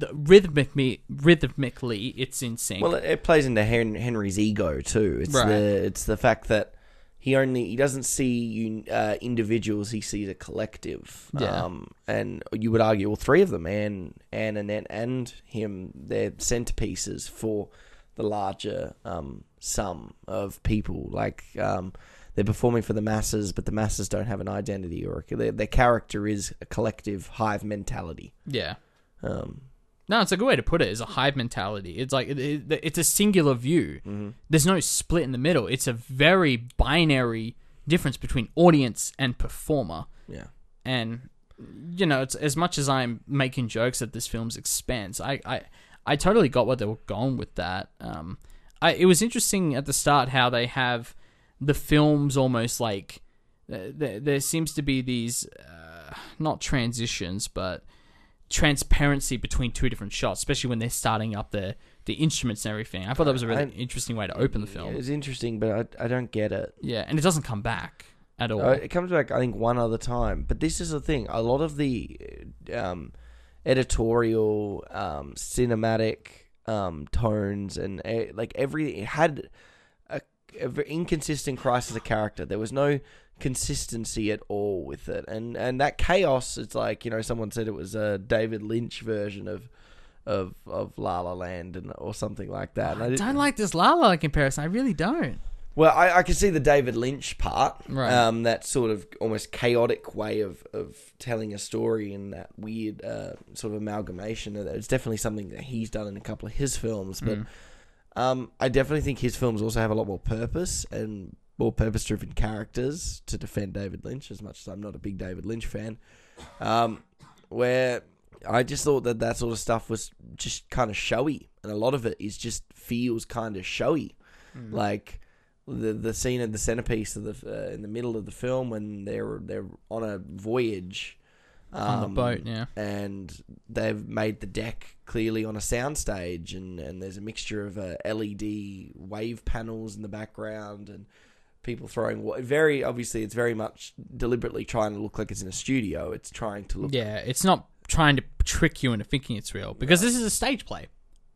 rhythmically, it's in sync. Well, it plays into Henry's ego too. It's right. It's the fact that he doesn't see individuals. He sees a collective. Yeah. And you would argue all three of them, Anne, Annette, and him, they're centerpieces for the larger sum of people. Like, they're performing for the masses, but the masses don't have an identity, or their character is a collective hive mentality. Yeah. No, it's a good way to put it. It's a hive mentality. It's like it's a singular view. Mm-hmm. There's no split in the middle. It's a very binary difference between audience and performer. Yeah. And it's, as much as I'm making jokes at this film's expense, I I totally got what they were going with that. It was interesting at the start how they have the films almost like... There seems to be these, not transitions, but transparency between two different shots, especially when they're starting up the instruments and everything. I thought that was a really interesting way to open the film. It was interesting, but I don't get it. Yeah, and it doesn't come back at all. It comes back, I think, one other time. But this is the thing. A lot of the editorial, cinematic tones and it had an inconsistent crisis of character. There was no consistency at all with it, and that chaos. It's like, you know, someone said it was a David Lynch version of La La Land or something like that. And I don't like this La La Land comparison. I really don't. Well, I can see the David Lynch part, right? That sort of almost chaotic way of telling a story in that weird sort of amalgamation. It's definitely something that he's done in a couple of his films, but I definitely think his films also have a lot more purpose and more purpose-driven characters, to defend David Lynch, as much as I'm not a big David Lynch fan, where I just thought that sort of stuff was just kind of showy, and a lot of it is just feels kind of showy. Mm. Like the scene at the centerpiece of the in the middle of the film when they're on a voyage on the boat, yeah, and they've made the deck clearly on a soundstage, and there's a mixture of LED wave panels in the background and people throwing very obviously it's very much deliberately trying to look like it's in a studio. It's trying to look it's not trying to trick you into thinking it's real, because this is a stage play.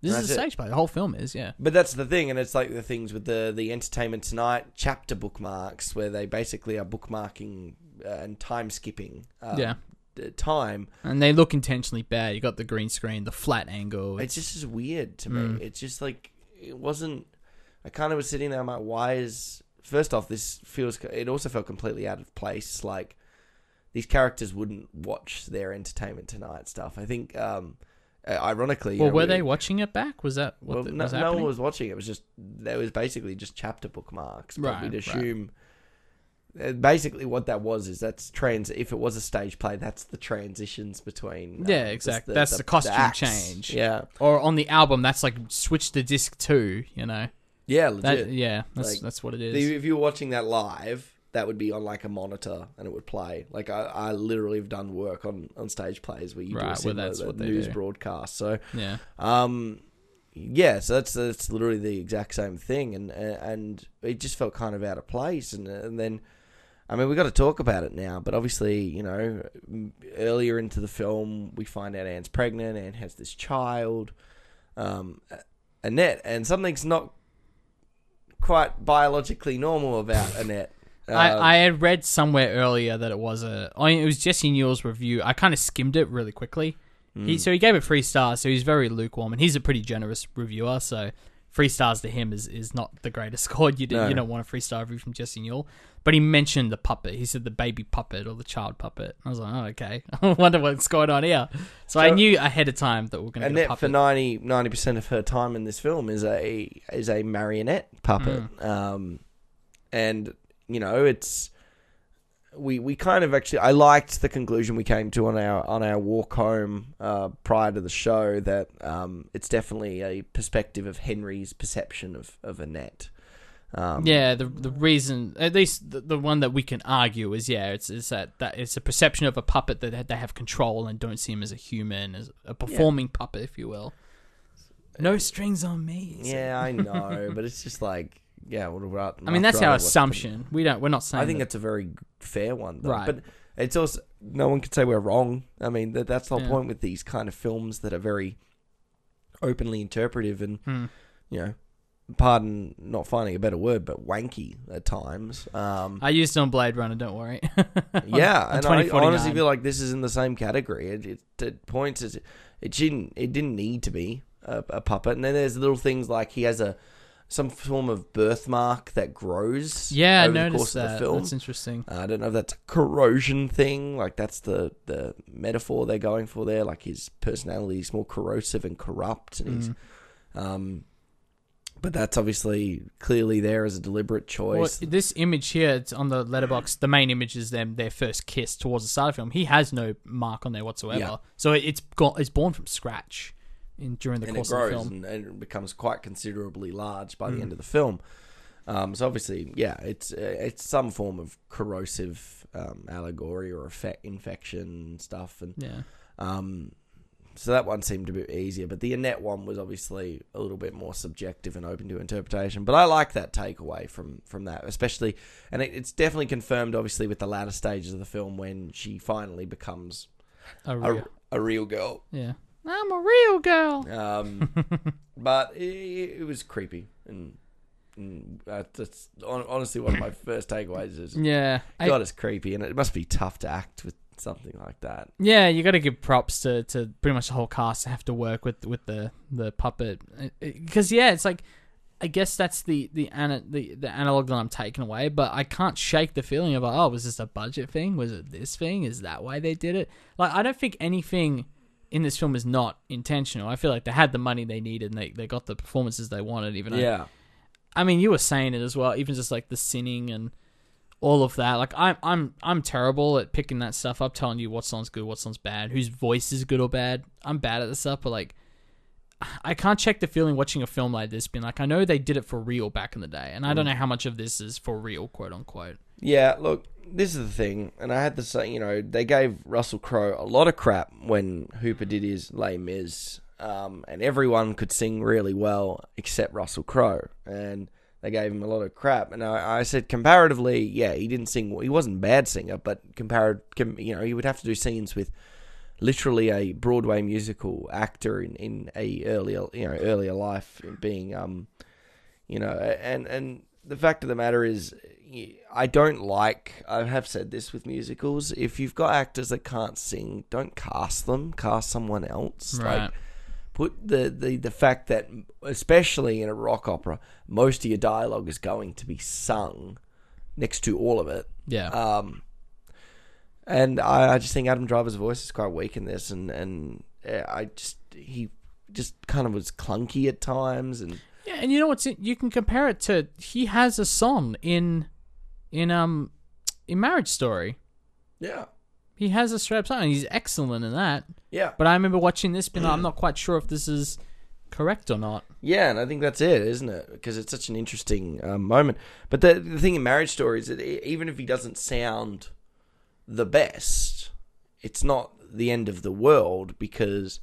The whole film is, yeah. But that's the thing, and it's like the things with the Entertainment Tonight chapter bookmarks, where they basically are bookmarking and time skipping time, and they look intentionally bad. You got the green screen, the flat angle. It's just is weird to me. It's just like it wasn't. I kind of was sitting there. I'm like, why is? First off, this feels... It also felt completely out of place. Like, these characters wouldn't watch their Entertainment Tonight stuff. I think, ironically... Well, were they watching it back? Was that what was happening? No one was watching it. It was just... There was basically just chapter bookmarks. But we'd assume... Basically, what that was is if it was a stage play, that's the transitions between. Yeah, exactly. That's the costume change. Yeah. Or on the album, that's like switch the disc to, you know. Yeah, legit. That's what it is. If you were watching that live, that would be on like a monitor and it would play. Like I literally have done work on stage plays where you do a news broadcast. So yeah, so that's literally the exact same thing, and it just felt kind of out of place, and then. I mean, we've got to talk about it now, but obviously, you know, earlier into the film, we find out Anne's pregnant, Anne has this child, Annette, and something's not quite biologically normal about Annette. I had read somewhere earlier that it was Jesse Newell's review. I kind of skimmed it really quickly. So he gave it 3 stars, so he's very lukewarm, and he's a pretty generous reviewer, so... 3 stars to him is not the greatest score. You don't want a 3-star review from Jesse Newell. But he mentioned the puppet. He said the baby puppet or the child puppet. I was like, oh, okay. I wonder what's going on here. So I knew ahead of time that we're going to get a puppet. And for 90% of her time in this film is a marionette puppet. And, you know, it's... We kind of actually... I liked the conclusion we came to on our walk home prior to the show, that it's definitely a perspective of Henry's perception of Annette. The reason... At least the one that we can argue is, it's that it's a perception of a puppet that they have control and don't see him as a human, as a performing puppet, if you will. No strings on me. So. Yeah, I know, but it's just like... Yeah, I mean, that's our assumption. We're not saying. I think that's a very fair one, though. Right? But it's also no one can say we're wrong. I mean, that's the whole point with these kind of films that are very openly interpretive and you know, pardon not finding a better word, but wanky at times. I used it on Blade Runner. Don't worry. And I honestly feel like this is in the same category. It points as it didn't need to be a puppet, and then there's little things like he has some form of birthmark that grows. Yeah, over the course of the film. That's interesting. I don't know if that's a corrosion thing. Like, that's the metaphor they're going for there. Like, his personality is more corrosive and corrupt, and he's. But that's obviously clearly there as a deliberate choice. Well, this image here, it's on the letterbox. The main image is their first kiss towards the start of the film. He has no mark on there whatsoever, so it's born from scratch. during the course of the film. And it becomes quite considerably large by the end of the film. So obviously, yeah, it's some form of corrosive allegory or infection stuff. And yeah. So that one seemed a bit easier, but the Annette one was obviously a little bit more subjective and open to interpretation. But I like that takeaway from that, especially, and it's definitely confirmed, obviously, with the latter stages of the film when she finally becomes a real girl. Yeah, I'm a real girl. But it was creepy, and that's honestly one of my first takeaways. Is yeah, God, it's creepy, and it must be tough to act with. Something like that. Yeah, you got to give props to pretty much the whole cast to have to work with the puppet, because yeah, it's like I guess that's the analog that I'm taking away. But I can't shake the feeling of was this a budget thing? Was it this thing? Is that why they did it? Like, I don't think anything in this film is not intentional. I feel like they had the money they needed and they got the performances they wanted. Even yeah, I mean, you were saying it as well. Even just like the sinning and. All of that, like I'm terrible at picking that stuff up, telling you what song's good, what song's bad, whose voice is good or bad. I'm bad at this stuff, but like, I can't check the feeling watching a film like this, being like, I know they did it for real back in the day, and I don't know how much of this is for real, quote unquote. Yeah, look, this is the thing, and I had to say, you know, they gave Russell Crowe a lot of crap when Hooper did his Les Mis, and everyone could sing really well except Russell Crowe, and. They gave him a lot of crap, and I said comparatively, yeah, he didn't sing. He wasn't a bad singer, but you know, he would have to do scenes with literally a Broadway musical actor in a earlier life, being you know, and the fact of the matter is, I don't like. I have said this with musicals: if you've got actors that can't sing, don't cast them. Cast someone else, right? Like, put the fact that, especially in a rock opera, most of your dialogue is going to be sung next to all of it. Yeah. And I just think Adam Driver's voice is quite weak in this, and he just kind of was clunky at times. And yeah, and you know what's you can compare it to, he has a song in Marriage Story. Yeah. He has a straight up song, and he's excellent in that. Yeah. But I remember watching this, but I'm not quite sure if this is correct or not. Yeah, and I think that's it, isn't it? Because it's such an interesting moment. But the thing in Marriage Story is that even if he doesn't sound the best, it's not the end of the world because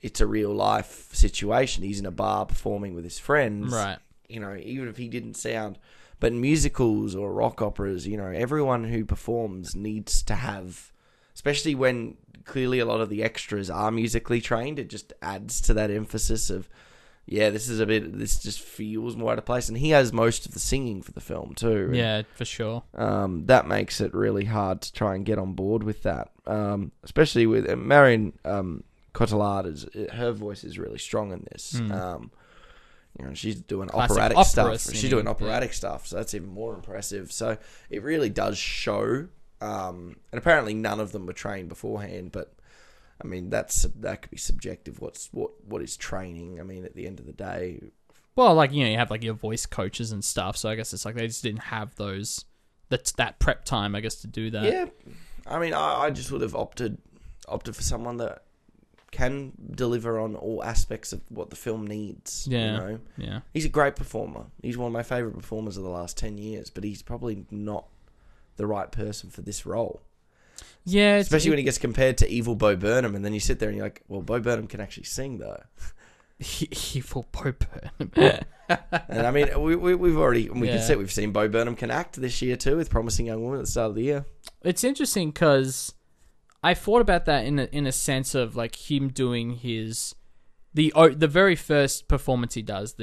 it's a real life situation. He's in a bar performing with his friends. Right. You know, even if he didn't sound... But in musicals or rock operas, you know, everyone who performs needs to have... Especially when clearly a lot of the extras are musically trained, it just adds to that emphasis of, yeah, this just feels more out of place. And he has most of the singing for the film too. Yeah, and, for sure. That makes it really hard to try and get on board with that. Especially with Marion Cotillard, her voice is really strong in this. You know, she's doing classic operatic stuff. Singing. She's doing operatic stuff, so that's even more impressive. So it really does show... and apparently none of them were trained beforehand, but I mean that could be subjective. What is training? I mean, at the end of the day, well, like you know, you have like your voice coaches and stuff. So I guess it's like they just didn't have those that prep time, I guess, to do that. Yeah, I mean, I just would have opted for someone that can deliver on all aspects of what the film needs. Yeah, you know? Yeah. He's a great performer. He's one of my favorite performers of the last 10 years, but he's probably not the right person for this role. Yeah. Especially when he gets compared to evil Bo Burnham, and then you sit there and you're like, well, Bo Burnham can actually sing though. Evil Bo Burnham. And I mean, we've can see we've seen Bo Burnham can act this year too with Promising Young Woman at the start of the year. It's interesting because I thought about that in a sense of like him doing his, the very first performance he does,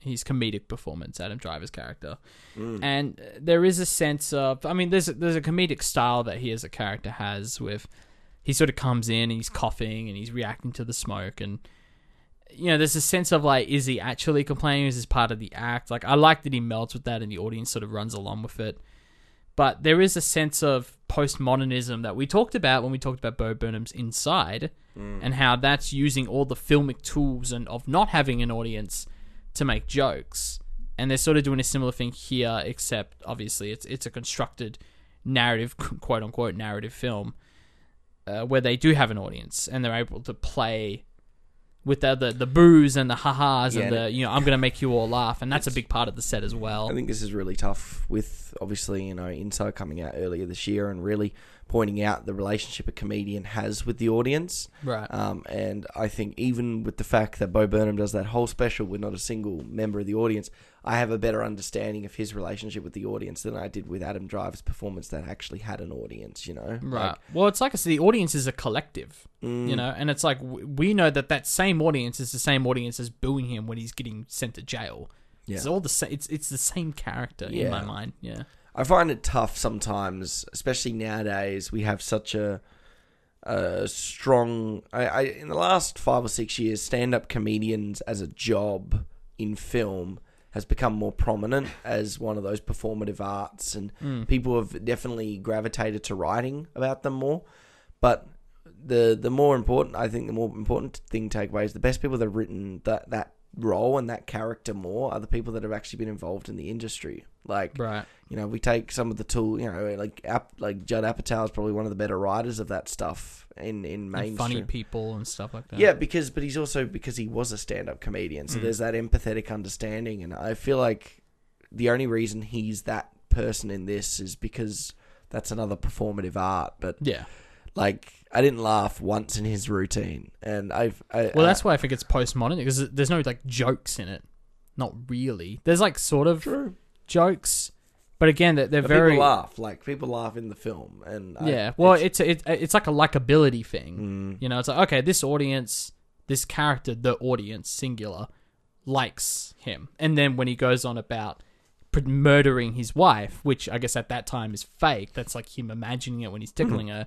his comedic performance, Adam Driver's character. And there is a sense of... I mean, there's a comedic style that he as a character has with... He sort of comes in and he's coughing and he's reacting to the smoke and... You know, there's a sense of like, is he actually complaining? Is this part of the act? Like, I like that he melts with that and the audience sort of runs along with it. But there is a sense of postmodernism that we talked about when we talked about Bo Burnham's Inside and how that's using all the filmic tools and of not having an audience... to make jokes, and they're sort of doing a similar thing here, except obviously it's a constructed narrative, quote unquote narrative film, where they do have an audience and they're able to play with the boos and the ha-has and the, you know, I'm going to make you all laugh. And that's a big part of the set as well. I think this is really tough with, obviously, you know, Inside coming out earlier this year and really pointing out the relationship a comedian has with the audience. Right. And I think even with the fact that Bo Burnham does that whole special with not a single member of the audience, I have a better understanding of his relationship with the audience than I did with Adam Driver's performance that actually had an audience, you know? Right. Like, well, it's like I said, the audience is a collective, you know? And it's like, we know that that same audience is the same audience as booing him when he's getting sent to jail. Yeah. It's all the same. It's the same character in my mind, I find it tough sometimes, especially nowadays. We have such a strong... I in the last 5 or 6 years, stand-up comedians as a job in film has become more prominent as one of those performative arts, and people have definitely gravitated to writing about them more. But the more important thing takeaway is the best people that have written that role and that character more are the people that have actually been involved in the industry. Like, right. You know, we take some of the tool, you know, like Judd Apatow is probably one of the better writers of that stuff in mainstream. And funny people and stuff like that. Yeah, but he's also, because he was a stand-up comedian, so there's that empathetic understanding, and I feel like the only reason he's that person in this is because that's another performative art, but... Yeah. Like, I didn't laugh once in his routine, and well, that's why I think it's postmodern, because there's no, like, jokes in it. Not really. There's, like, sort of jokes, but again, they're very... People laugh in the film, and... It's like a likability thing. You know, it's like, okay, this audience, this character, the audience, singular, likes him. And then when he goes on about murdering his wife, which I guess at that time is fake, that's like him imagining it when he's tickling her,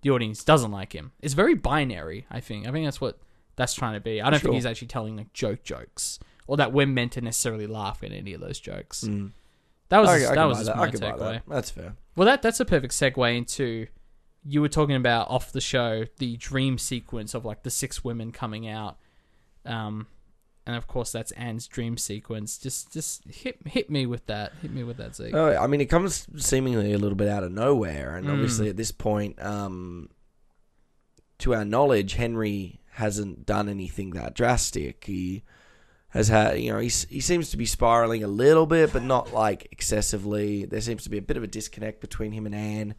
the audience doesn't like him. It's very binary, I think. I think that's what that's trying to be. I don't think he's actually telling like jokes, or that we're meant to necessarily laugh at any of those jokes. That was my takeaway. That's fair. Well, that's a perfect segue into, you were talking about off the show, the dream sequence of like the 6 women coming out, and of course that's Anne's dream sequence. Just hit me with that. Hit me with that, Zeke. Oh, I mean, it comes seemingly a little bit out of nowhere, and obviously at this point, to our knowledge, Henry hasn't done anything that drastic. He has had, you know, he seems to be spiraling a little bit, but not like excessively. There seems to be a bit of a disconnect between him and Anne,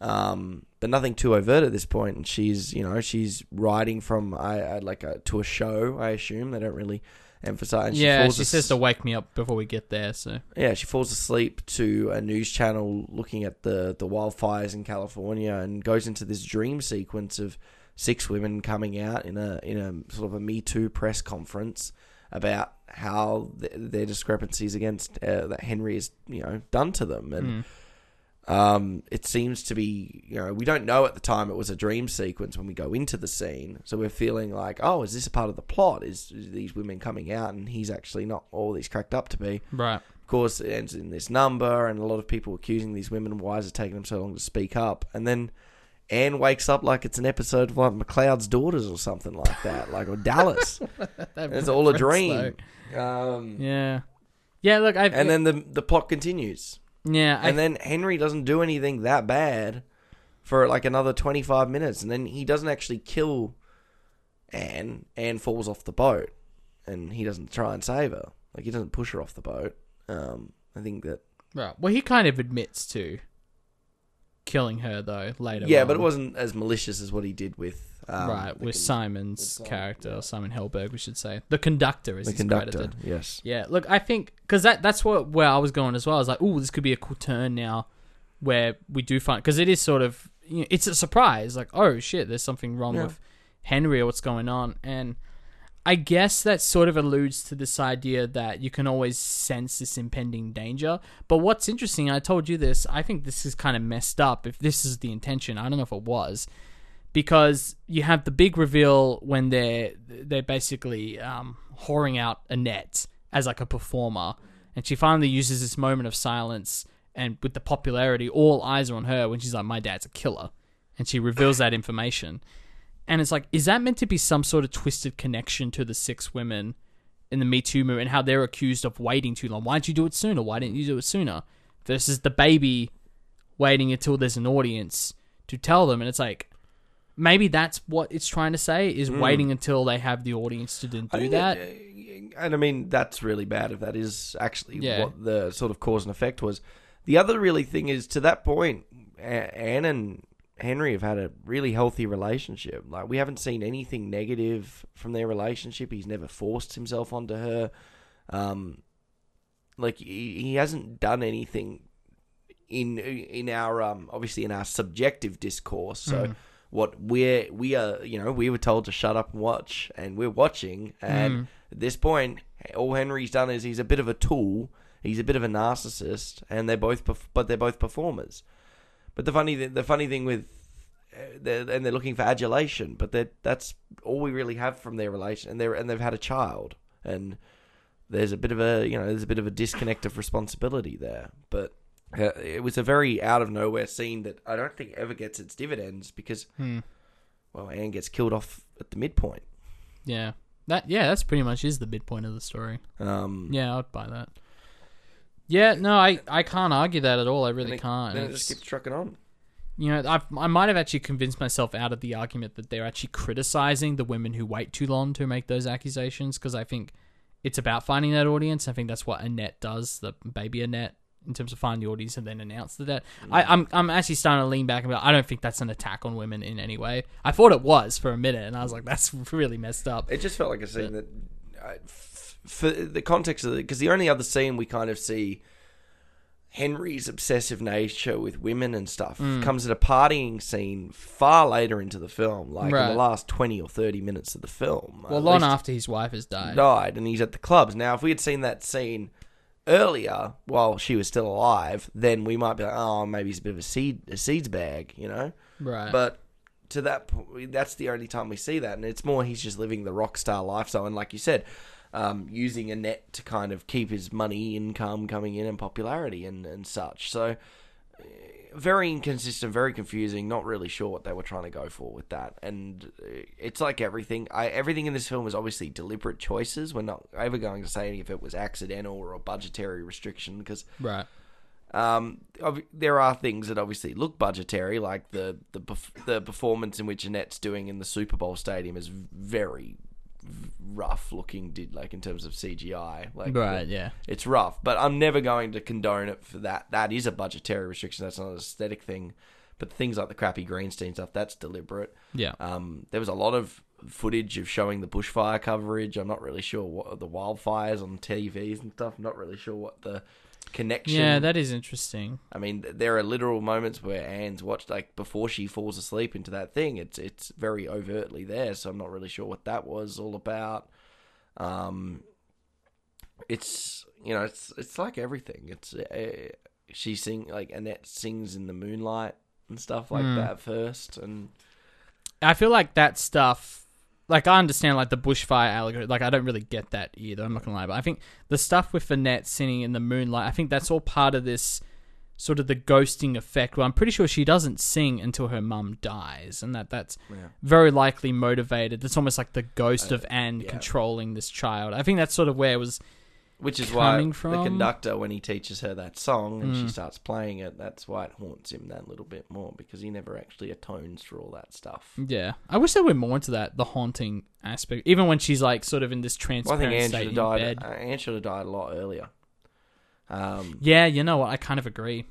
but nothing too overt at this point. And she's, you know, she's writing from to a show, I assume. They don't really emphasize. Yeah, she says to wake me up before we get there. So yeah, she falls asleep to a news channel looking at the wildfires in California, and goes into this dream sequence of 6 women coming out in a sort of a Me Too press conference about how their discrepancies against that Henry has, you know, done to them. And it seems to be, you know, we don't know at the time it was a dream sequence when we go into the scene. So we're feeling like, oh, is this a part of the plot? Is these women coming out and he's actually not all he's cracked up to be? Right. Of course, it ends in this number, and a lot of people accusing these women, why is it taking them so long to speak up? And then Anne wakes up like it's an episode of like McLeod's Daughters or something like that, like, or Dallas. It's all a dream. Yeah. Yeah, look, then the plot continues. Yeah, and then Henry doesn't do anything that bad for like another 25 minutes, and then he doesn't actually kill Anne. Anne falls off the boat, and he doesn't try and save her. Like, he doesn't push her off the boat. I think that... Right. Well, he kind of admits to killing her, though, later on. Yeah, but it wasn't as malicious as what he did with... Simon's character, Simon Helberg, we should say. The conductor credited. Yes. Yeah, look, I think... Because that's where I was going as well. I was like, ooh, this could be a cool turn now where we do find... Because it is sort of... You know, it's a surprise. Like, oh, shit, there's something wrong with Henry or what's going on. And I guess that sort of alludes to this idea that you can always sense this impending danger. But what's interesting, I told you this, I think this is kind of messed up if this is the intention. I don't know if it was... Because you have the big reveal when they're basically whoring out Annette as like a performer, and she finally uses this moment of silence, and with the popularity, all eyes are on her when she's like, "My dad's a killer," and she reveals that information, and it's like, is that meant to be some sort of twisted connection to the 6 women in the Me Too movement and how they're accused of waiting too long? Why didn't you do it sooner? Why didn't you do it sooner? Versus the baby waiting until there's an audience to tell them, and it's like. Maybe that's what it's trying to say, is waiting until they have the audience to do that. And I mean, that's really bad if that is actually what the sort of cause and effect was. The other really thing is, to that point, Anne and Henry have had a really healthy relationship. Like, we haven't seen anything negative from their relationship. He's never forced himself onto her. Like, he hasn't done anything in our obviously in our subjective discourse. So what we are, you know, we were told to shut up and watch, and we're watching. And at this point, all Henry's done is he's a bit of a tool. He's a bit of a narcissist, and they're both performers. But the funny thing with, and they're looking for adulation, but that's all we really have from their relation. And they've had a child, and there's a bit of a disconnect of responsibility there. But it was a very out of nowhere scene that I don't think ever gets its dividends because, Anne gets killed off at the midpoint. Yeah, that's pretty much is the midpoint of the story. Yeah, I'd buy that. Yeah, no, I can't argue that at all. I really can't. Then it just keeps trucking on. You know, I might have actually convinced myself out of the argument that they're actually criticizing the women who wait too long to make those accusations, because I think it's about finding that audience. I think that's what Annette does, the baby Annette, in terms of finding the audience and then announce the death. I'm actually starting to lean back and be like, I don't think that's an attack on women in any way. I thought it was for a minute, and I was like, that's really messed up. It just felt like a scene for the context of it, because the only other scene we kind of see Henry's obsessive nature with women and stuff comes at a partying scene far later into the film, like in the last 20 or 30 minutes of the film. Well, long after his wife has died. And he's at the clubs. Now, if we had seen that scene earlier while she was still alive, then we might be like, oh, maybe he's a bit of a seeds bag, you know? Right. But to that point, that's the only time we see that, and it's more he's just living the rock star lifestyle, and like you said, using Annette to kind of keep his money, income coming in, and popularity and such. So very inconsistent, very confusing, not really sure what they were trying to go for with that. And it's like everything. Everything in this film is obviously deliberate choices. We're not ever going to say if it was accidental or a budgetary restriction, because there are things that obviously look budgetary, like the performance in which Annette's doing in the Super Bowl stadium is very rough looking, in terms of CGI. It's rough, but I'm never going to condone it for that. That is a budgetary restriction. That's not an aesthetic thing. But things like the crappy Greenstein stuff, that's deliberate. Yeah. There was a lot of footage of showing the bushfire coverage. I'm not really sure what the wildfires on TVs and stuff. I'm not really sure what the connection. Yeah, that is interesting. I mean, there are literal moments where Anne's watched, before she falls asleep into that thing, it's very overtly there, so I'm not really sure what that was all about. It's like everything. It's she sings, Annette sings in the moonlight and stuff like that first, and I feel like that stuff, I understand, the bushfire allegory. I don't really get that either, I'm not going to lie. But I think the stuff with Annette sitting in the moonlight, I think that's all part of this sort of the ghosting effect, where I'm pretty sure she doesn't sing until her mum dies. And that's very likely motivated. That's almost like the ghost of Anne controlling this child. I think that's sort of where it was Which is why the conductor, when he teaches her that song and she starts playing it, that's why it haunts him that little bit more, because he never actually atones for all that stuff. Yeah. I wish there were more into that, the haunting aspect, even when she's sort of in this transparent state in bed. Anne should have died a lot earlier. Yeah, you know what? I kind of agree.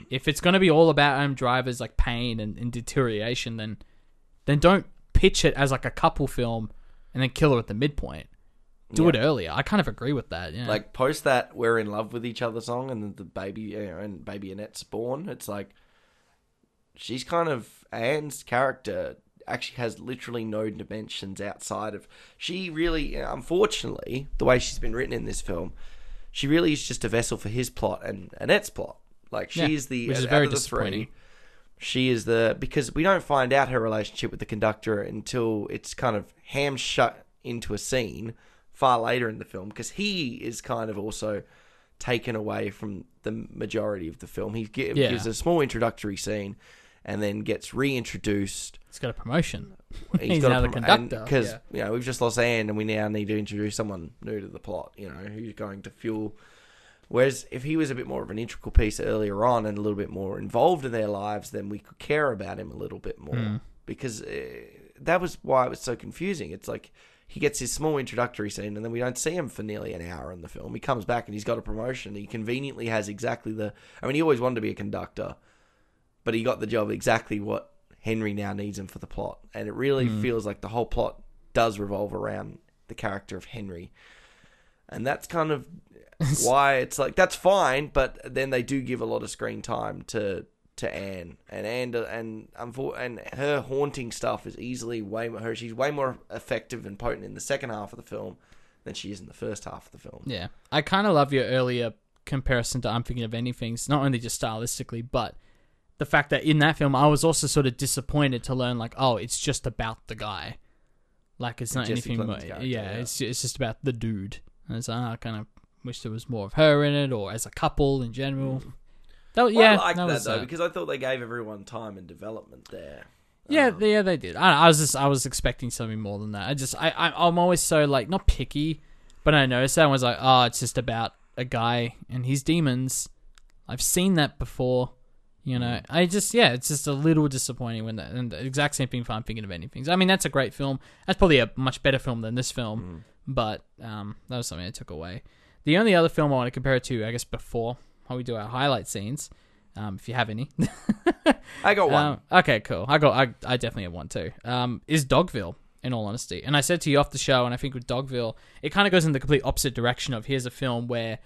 If it's going to be all about Adam Driver's pain and deterioration, then don't pitch it as a couple film and then kill her at the midpoint. Do it earlier. I kind of agree with that. Yeah. Post that "We're in love with each other" song, and the baby, and baby Annette's born. It's she's kind of, Anne's character actually has literally no dimensions outside of, she really, unfortunately, the way she's been written in this film, she really is just a vessel for his plot and Annette's plot. She's the, which is very disappointing. She is because we don't find out her relationship with the conductor until it's kind of ham shut into a scene far later in the film, because he is kind of also taken away from the majority of the film. He gives a small introductory scene and then gets reintroduced. He's got a promotion. He's now the conductor. Because, we've just lost Anne and we now need to introduce someone new to the plot, who's going to fuel. Whereas if he was a bit more of an integral piece earlier on and a little bit more involved in their lives, then we could care about him a little bit more. because that was why it was so confusing. It's like he gets his small introductory scene and then we don't see him for nearly an hour in the film. He comes back and he's got a promotion. He conveniently has exactly the... I mean, he always wanted to be a conductor, but he got the job exactly what Henry now needs him for the plot. And it really feels like the whole plot does revolve around the character of Henry. And that's kind of why it's like, that's fine, but then they do give a lot of screen time to Anne. And her haunting stuff is easily way more... She's way more effective and potent in the second half of the film than she is in the first half of the film. Yeah. I kind of love your earlier comparison to I'm Thinking of Ending Things, not only just stylistically, but the fact that in that film, I was also sort of disappointed to learn, like, oh, it's just about the guy. Like, it's not Jesse anything... Yeah, it's just about the dude. And it's like, oh, I kind of wish there was more of her in it, or as a couple in general. That, yeah, well, I like that though, because I thought they gave everyone time and development there. Yeah, they did. I was expecting something more than that. I'm always so, like, not picky, but I noticed that I was like, oh, it's just about a guy and his demons. I've seen that before, you know. It's just a little disappointing when that, and the exact same thing if I'm Thinking of Ending Things. I mean, that's a great film. That's probably a much better film than this film, but that was something I took away. The only other film I want to compare it to, I guess, before how we do our highlight scenes, if you have any. I got one. Okay, cool. I definitely have one too. Is Dogville, in all honesty. And I said to you off the show, and I think with Dogville, it kind of goes in the complete opposite direction of here's a film where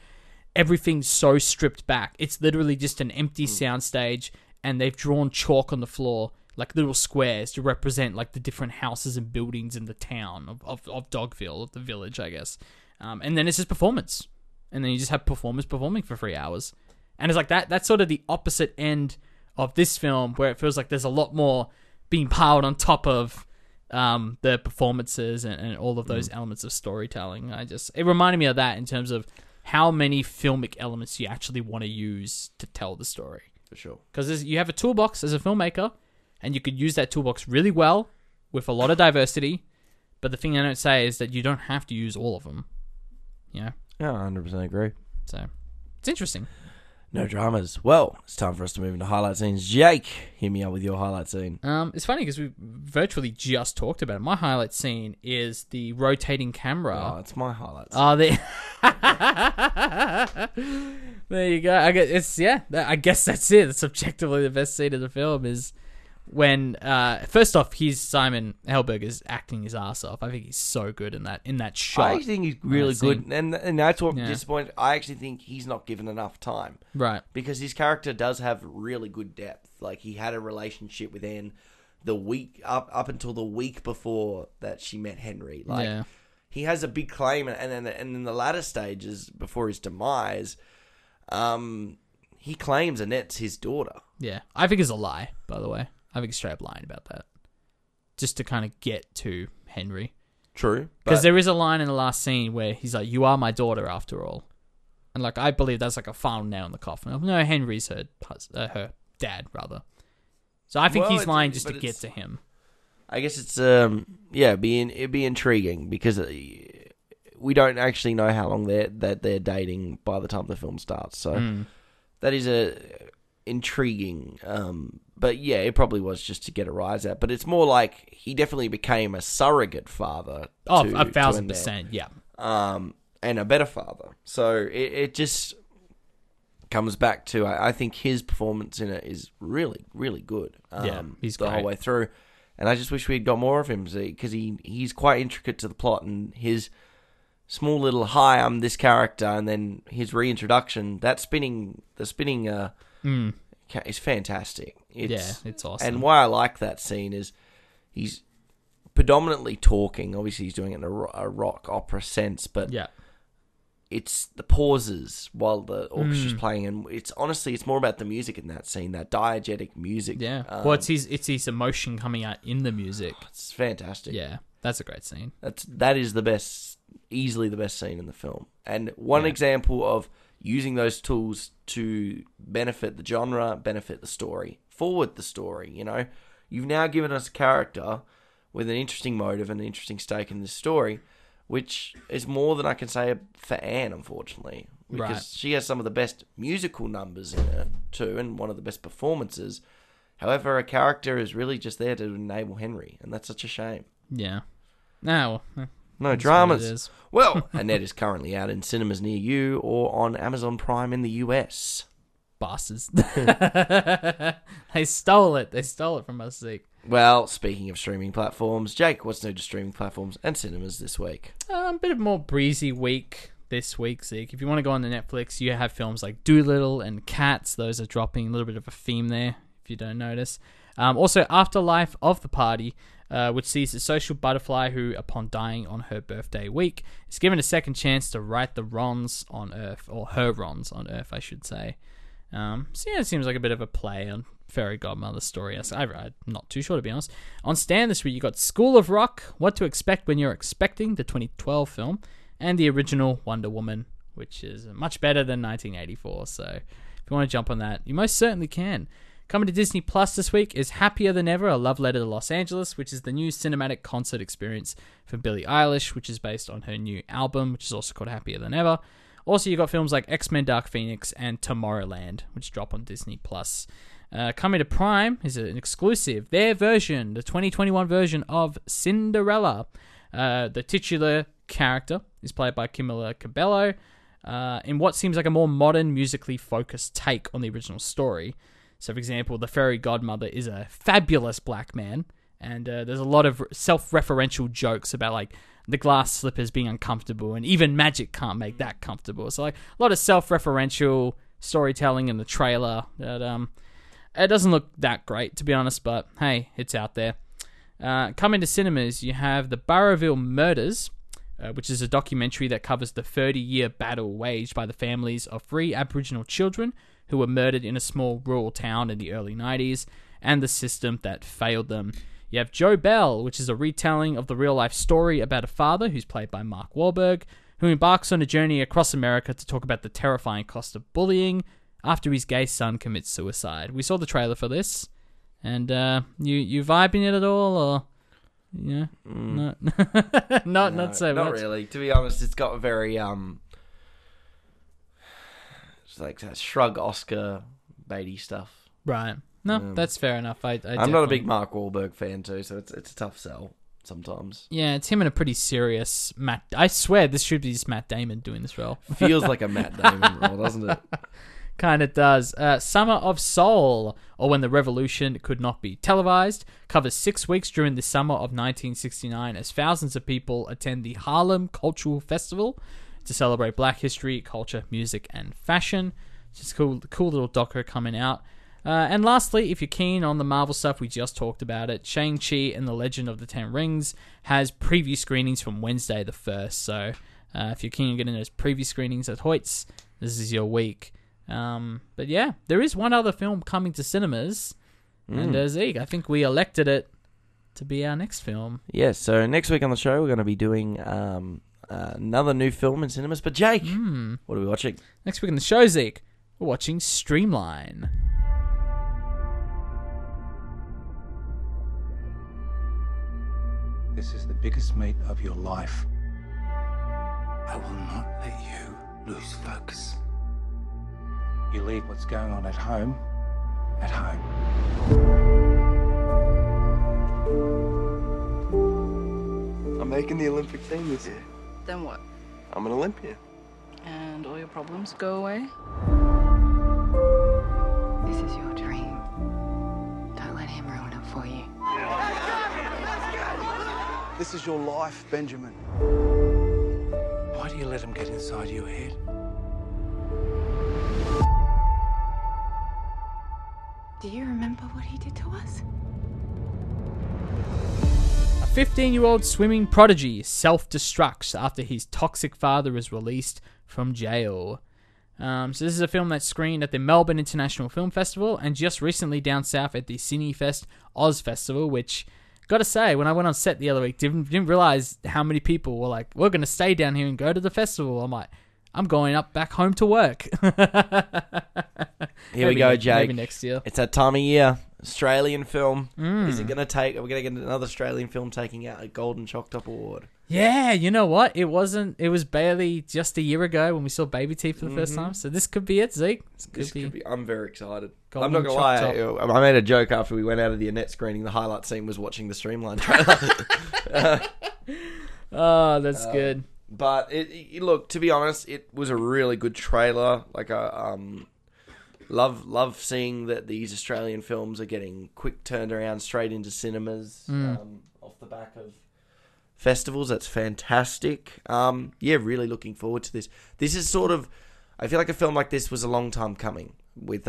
everything's so stripped back. It's literally just an empty soundstage, and they've drawn chalk on the floor, like little squares to represent like the different houses and buildings in the town of Dogville, of the village, I guess. And then it's his performance. And then you just have performers performing for 3 hours. And it's like that's sort of the opposite end of this film, where it feels like there's a lot more being piled on top of the performances and all of those elements of storytelling. It reminded me of that in terms of how many filmic elements you actually want to use to tell the story. For sure. Because you have a toolbox as a filmmaker, and you could use that toolbox really well with a lot of diversity. But the thing I don't say is that you don't have to use all of them. You know? Yeah, I 100% agree. So, it's interesting. No dramas. Well, it's time for us to move into highlight scenes. Jake, hit me up with your highlight scene. It's funny because we virtually just talked about it. My highlight scene is the rotating camera. Oh, it's my highlight scene. There you go. I guess that's it. It's objectively the best scene of the film is when, first off, Simon Helberg is acting his ass off. I think he's so good in that shot. I think he's really good, and that's what disappointed. I actually think he's not given enough time, right? Because his character does have really good depth. Like, he had a relationship with Anne the week up until the week before that she met Henry. Like, he has a big claim, and in the latter stages before his demise, he claims Annette's his daughter. Yeah, I think it's a lie, by the way. I think straight up lying about that, just to kind of get to Henry. True, because there is a line in the last scene where he's like, "You are my daughter, after all," and like I believe that's like a final nail in the coffin. No, Henry's her dad rather. So I think he's lying just to get to him. I guess it's it'd be intriguing because we don't actually know how long they're dating by the time the film starts. So that is intriguing. But yeah, it probably was just to get a rise out. But it's more like he definitely became a surrogate father. Oh, 1,000%, yeah. And a better father. So it just comes back to, I think his performance in it is really, really good. He's the whole way through. And I just wish we'd got more of him, because he's quite intricate to the plot, and his small little "hi, I'm this character," and then his reintroduction, the spinning is fantastic. It's awesome. And why I like that scene is he's predominantly talking. Obviously, he's doing it in a rock opera sense, but it's the pauses while the orchestra's playing, and it's more about the music in that scene, that diegetic music. Yeah, it's his emotion coming out in the music. Oh, it's fantastic. Yeah, that's a great scene. That is the best, easily the best scene in the film, and one example of using those tools to benefit the genre, benefit the story, forward the story, you know. You've now given us a character with an interesting motive and an interesting stake in this story, which is more than I can say for Anne, unfortunately. Because she has some of the best musical numbers in it, too, and one of the best performances. However, a character is really just there to enable Henry, and that's such a shame. Yeah. No. No dramas. Well, Annette is currently out in cinemas near you or on Amazon Prime in the US. Bastards. They stole it. They stole it from us, Zeke. Well, speaking of streaming platforms, Jake, what's new to streaming platforms and cinemas this week? A bit of more breezy week this week, Zeke. If you want to go on to Netflix, you have films like Doolittle and Cats. Those are dropping. A little bit of a theme there, if you don't notice. Also, Afterlife of the Party, which sees a social butterfly who, upon dying on her birthday week, is given a second chance to right the wrongs on Earth, or her wrongs on Earth, I should say. So yeah, it seems like a bit of a play on Fairy Godmother story. I'm not too sure, to be honest. On Stan this week, you got School of Rock, What to Expect When You're Expecting, the 2012 film, and the original Wonder Woman, which is much better than 1984. So if you want to jump on that, you most certainly can. Coming to Disney Plus this week is Happier Than Ever, A Love Letter to Los Angeles, which is the new cinematic concert experience for Billie Eilish, which is based on her new album, which is also called Happier Than Ever. Also, you got films like X-Men Dark Phoenix and Tomorrowland, which drop on Disney Plus. Coming to Prime is an exclusive, their version, the 2021 version of Cinderella. The titular character is played by Camilla Cabello in what seems like a more modern, musically focused take on the original story. So, for example, the fairy godmother is a fabulous black man, and there's a lot of self-referential jokes about, like, the glass slippers being uncomfortable, and even magic can't make that comfortable. So, like, a lot of self-referential storytelling in the trailer that it doesn't look that great, to be honest, but hey, it's out there. Coming to cinemas, you have The Burrowville Murders, which is a documentary that covers the 30-year battle waged by the families of 3 Aboriginal children who were murdered in a small rural town in the early 90s, and the system that failed them. You have Joe Bell, which is a retelling of the real-life story about a father, who's played by Mark Wahlberg, who embarks on a journey across America to talk about the terrifying cost of bullying after his gay son commits suicide. We saw the trailer for this, and you vibing it at all, or yeah, not so much. Not really. To be honest, it's got a very it's like that shrug Oscar Beatty stuff, right? No, that's fair enough. I'm not a big Mark Wahlberg fan too, so it's a tough sell sometimes. Yeah, it's him and a pretty serious Matt. I swear this should be just Matt Damon doing this role. Feels like a Matt Damon role, doesn't it? Kind of does. Summer of Soul, or When the Revolution Could Not Be Televised, covers 6 weeks during the summer of 1969 as thousands of people attend the Harlem Cultural Festival to celebrate black history, culture, music, and fashion. Just cool little doco coming out. And lastly, if you're keen on the Marvel stuff, we just talked about it, Shang-Chi and the Legend of the Ten Rings has preview screenings from Wednesday the 1st. So if you're keen on getting those preview screenings at Hoyts, this is your week. But yeah, there is one other film coming to cinemas. And Zeke, I think we elected it to be our next film. Yeah, so next week on the show, we're going to be doing another new film in cinemas. But Jake, what are we watching? Next week on the show, Zeke, we're watching Streamline. This is the biggest meet of your life. I will not let you lose focus. You leave what's going on at home. I'm making the Olympic team this year. Then what? I'm an Olympian. And all your problems go away? This is your dream. Don't let him ruin it for you. This is your life, Benjamin. Why do you let him get inside your head? Do you remember what he did to us? A 15-year-old swimming prodigy self-destructs after his toxic father is released from jail. So this is a film that screened at the Melbourne International Film Festival and just recently down south at the Cinefest Oz Festival, which... Gotta say, when I went on set the other week, didn't realize how many people were like, we're gonna stay down here and go to the festival. I'm like, I'm going up back home to work. Here we go, Jake. Maybe next year. It's that time of year. Australian film. Is it gonna take? Are we gonna get another Australian film taking out a Golden Choc Top Award? Yeah, you know what? It wasn't. It was barely just a year ago when we saw Baby T for the first time. So this could be it, Zeke. This could be. I'm very excited. Golden I'm not gonna lie. I made a joke after we went out of the Annette screening. The highlight scene was watching the Streamline trailer. Oh, that's good. But it look, to be honest, it was a really good trailer. Like love seeing that these Australian films are getting quick turned around straight into cinemas off the back of festivals. That's fantastic. Yeah, really looking forward to this. This is sort of, I feel like a film like this was a long time coming. With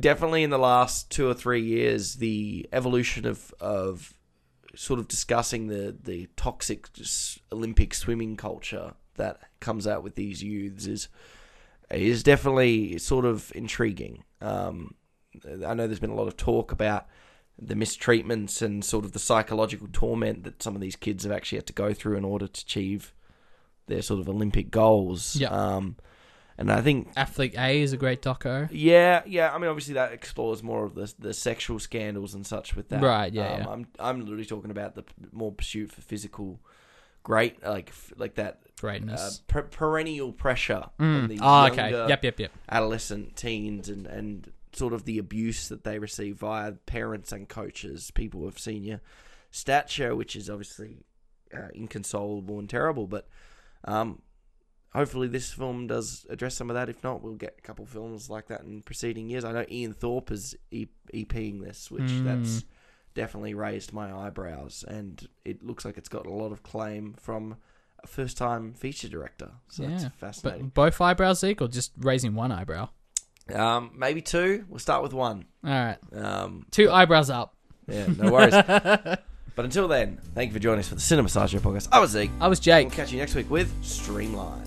definitely in the last 2 or 3 years, the evolution of sort of discussing the toxic Olympic swimming culture that comes out with these youths is definitely sort of intriguing. I know there's been a lot of talk about the mistreatments and sort of the psychological torment that some of these kids have actually had to go through in order to achieve their sort of Olympic goals. Yeah. And I think Athlete A is a great doco. Yeah. I mean, obviously that explores more of the sexual scandals and such with that. Right. Yeah. I'm literally talking about the more pursuit for physical great, like that greatness, perennial pressure on these younger adolescent teens and sort of the abuse that they receive via parents and coaches, people of senior stature, which is obviously inconsolable and terrible. But hopefully this film does address some of that. If not, we'll get a couple films like that in preceding years. I know Ian Thorpe is EPing this, which that's definitely raised my eyebrows. And it looks like it's got a lot of claim from a first-time feature director. So that's fascinating. But both eyebrows, Zeke, or just raising one eyebrow? Maybe two. We'll start with one. All right. Two eyebrows up. Yeah, no worries. But until then, thank you for joining us for the Cinema Sideshow podcast. I was Zeke. I was Jake. We'll catch you next week with Streamline.